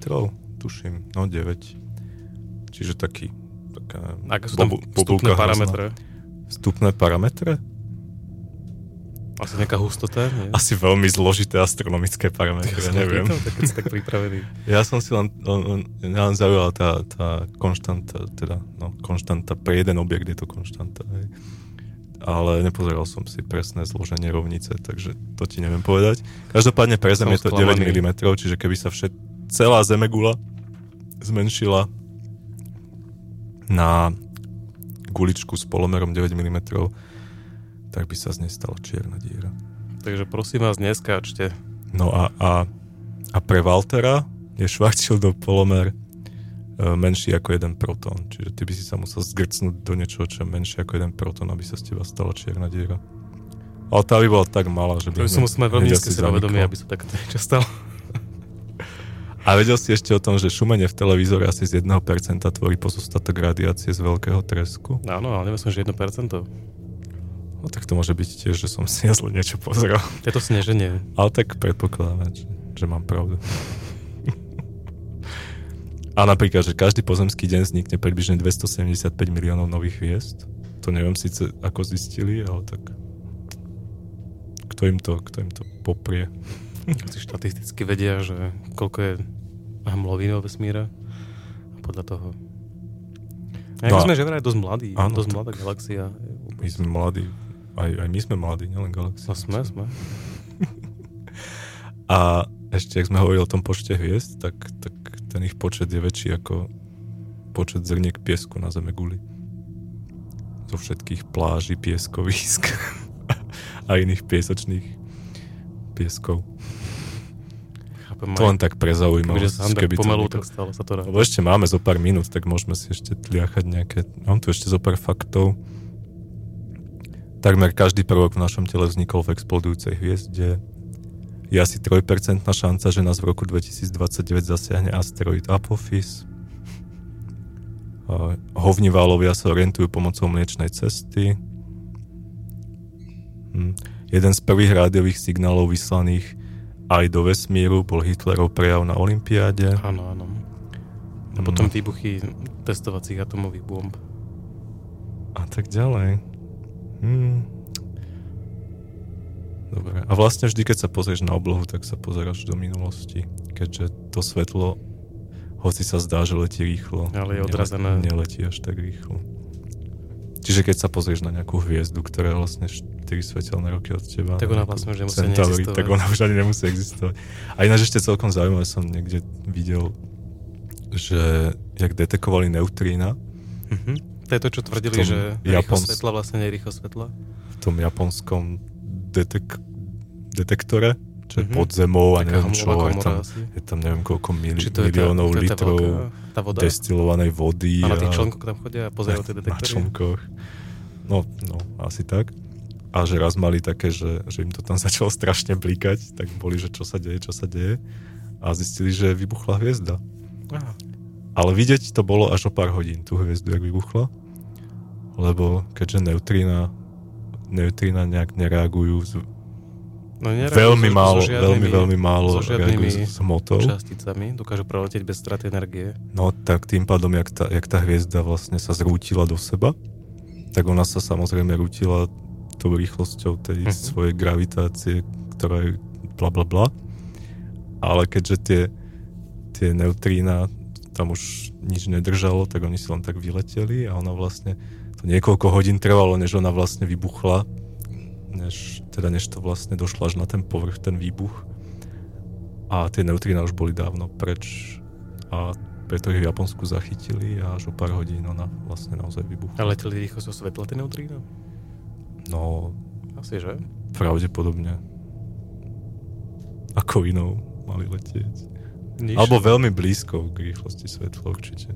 tuším, no 9. Čiže taký, taká... Aké sú tam vstupné parametre? Vstupné parametre? Asi nejaká hustota? Nie? Asi veľmi zložité astronomické parametre, ja neviem. Pýtal, tak keď si tak pripravený. Ja som si len zaujala tá konštanta, teda, no, konštanta, pre jeden objekt je to konštanta, hej. Ale nepozeral som si presné zloženie rovnice, takže to ti neviem povedať. Každopádne pre Zem je to 9 mm, čiže keby sa celá Zemegula zmenšila na guličku s polomerom 9 mm, tak by sa z nej stala čierna diera. Takže prosím vás, neskáčte. No a pre Waltera je Schwarzschildov polomer menší ako jeden proton. Čiže ty by si sa musel zgrcnúť do niečoho, čo je menšie ako jeden proton, aby sa z teba stala čierna diera. Ale tá by bola tak malá, že by... To by som musel mať veľmi nízke sebavedomie, aby sa tak niečo stalo. A vedel si ešte o tom, že šumenie v televízore asi z 1% tvorí pozostatok radiácie z veľkého tresku? Áno, ale neviem som, že 1%. No tak to môže byť tiež, že som si zle niečo pozeral. Je to sneženie. Ale tak predpokladáme, že mám pravdu. A napríklad, že každý pozemský deň vznikne približne 275 miliónov nových hviezd. To neviem síce, ako zistili, ale tak... Kto im to poprie? Si štatisticky vedia, že koľko je hmlovín vo vesmíre. A podľa toho... A no, sme, že vraj dosť mladí. Áno, dosť mladá galaxia. My sme mladí. Aj my sme mladí, nielen galaxia. No sme. A ešte, ak sme hovorili o tom počte hviezd, tak ten ich počet je väčší ako počet zrniek piesku na Zemeguli. Zo všetkých pláží, pieskovísk a iných piesočných pieskov. Chápem, to len tak pre zaujímavosť. Keby pomalu, tak stále sa to ráda. Lebo ešte máme zo pár minút, tak môžeme si ešte tliachať nejaké... Mám tu ešte zo pár faktov. Takmer každý prvok v našom tele vznikol v explodujúcej hviezde. Je asi 3% šanca, že nás v roku 2029 zasiahne asteroid Apophis. Hovniválovia sa orientujú pomocou mliečnej cesty. Jeden z prvých rádiových signálov vyslaných aj do vesmíru bol Hitlerov prejav na olympiáde. Áno, áno. A potom výbuchy testovacích atomových bomb. A tak ďalej. Dobre. A vlastne vždy, keď sa pozrieš na oblohu, tak sa pozeráš do minulosti. Keďže to svetlo, hoci sa zdá, že letí rýchlo, ale je odrazené. Neletí až tak rýchlo. Čiže keď sa pozrieš na nejakú hviezdu, ktorá je vlastne 4 svetelné roky od teba, tak ona vlastne už nemusí existovať. Tak ona už ani nemusí existovať. A ináč ešte celkom zaujímavé som niekde videl, že jak detekovali neutrína. To je to, čo tvrdili, že rýchlo svetla vlastne nie je rýchlo svetla. V tom japonskom detektore, čo je pod zemou a neviem čo, je tam neviem koľko miliónov litrov tá voda? Destilovanej vody. A na tých člnkoch tam chodia a pozerajú tie detektory? Na člnkoch. No, asi tak. A že raz mali také, že im to tam začalo strašne blikať, tak boli, že čo sa deje a zistili, že vybuchla hviezda. Aha. Ale vidieť to bolo až o pár hodín, tú hviezdu, jak vybuchla, lebo keďže neutrína nejak nereagujú veľmi málo reagujú s hmotou. Časticami dokážu preletieť bez straty energie. No tak tým pádom, jak tá hviezda vlastne sa zrútila do seba, tak ona sa samozrejme rútila tou rýchlosťou tej svojej gravitácie, ktorá je blablabla. Ale keďže tie neutrína tam už nič nedržalo, tak oni si len tak vyleteli a ona vlastne niekoľko hodín trvalo, než ona vlastne vybuchla, než to vlastne došlo až na ten povrch, ten výbuch. A tie neutrína už boli dávno preč a preto ich v Japonsku zachytili a až o pár hodín ona vlastne naozaj vybuchla. A leteli rýchlo zo svetla tie neutrína? No... Asi, že? Pravdepodobne. Ako inou mali letieť. Nič. Alebo veľmi blízko k rýchlosti svetla určite.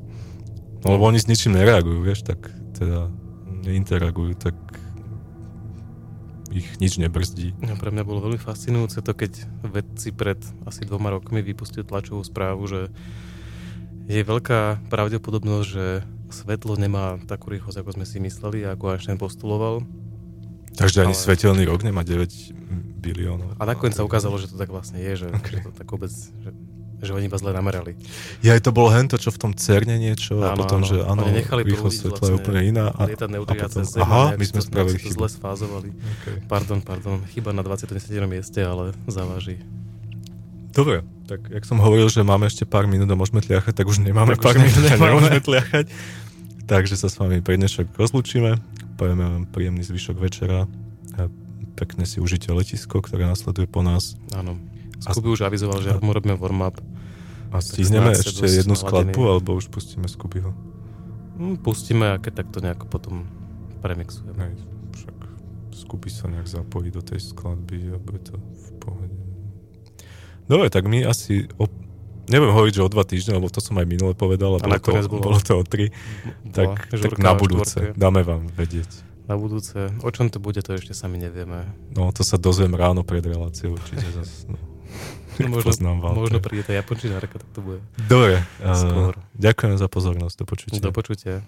No lebo oni s ničím nereagujú, vieš, tak teda neinteragujú, tak ich nič nebrzdí. No, pre mňa bolo veľmi fascinujúce to, keď vedci pred asi 2 rokmi vypustili tlačovú správu, že je veľká pravdepodobnosť, že svetlo nemá takú rýchlosť, ako sme si mysleli, ako Einstein postuloval. Takže ani svetelný rok nemá 9 biliónov. A nakoniec sa ukázalo, že to tak vlastne je, že, okay, že to tak vôbec, že oni vás zle namerali. Ja aj to bolo hento, čo v tom CERNe niečo, áno, a potom, áno, že áno, rýchlosť svetla je úplne iná. Lietadné udriace zem, aha, my sme spravili chybu. Zle sfázovali. Okay. Pardon, chyba na 27. mieste, ale zaváži. Dobre, tak jak som hovoril, že máme ešte pár minút a môžeme tliachať, tak už nemáme pár minút a nemôžeme tliachať. Takže sa s vami pre dnešok rozlúčime. Prajeme vám príjemný zvyšok večera. Pekne si užite letisko, ktoré nasleduje po nás. Áno. Skuby už avizoval, že mu robíme warm-up. A stihneme ešte jednu skladbu, alebo už pustíme Skubyho? Pustíme a keď tak to nejako potom premixujeme. Nej, však Skuby sa nejak zapojí do tej skladby a bude to v pohode. Dobre, tak my asi, nebudem hovoriť, že o 2 týždne, lebo to som aj minule povedal, a bolo to o 3. Tak na budúce, dáme vám vedieť. Na budúce. O čom to bude, to ešte sami nevieme. No, to sa dozviem ráno pred reláciou, určite zase. No, možno príde tá japončinárka, tak to bude. Dobre. Ďakujem za pozornosť, do počutia.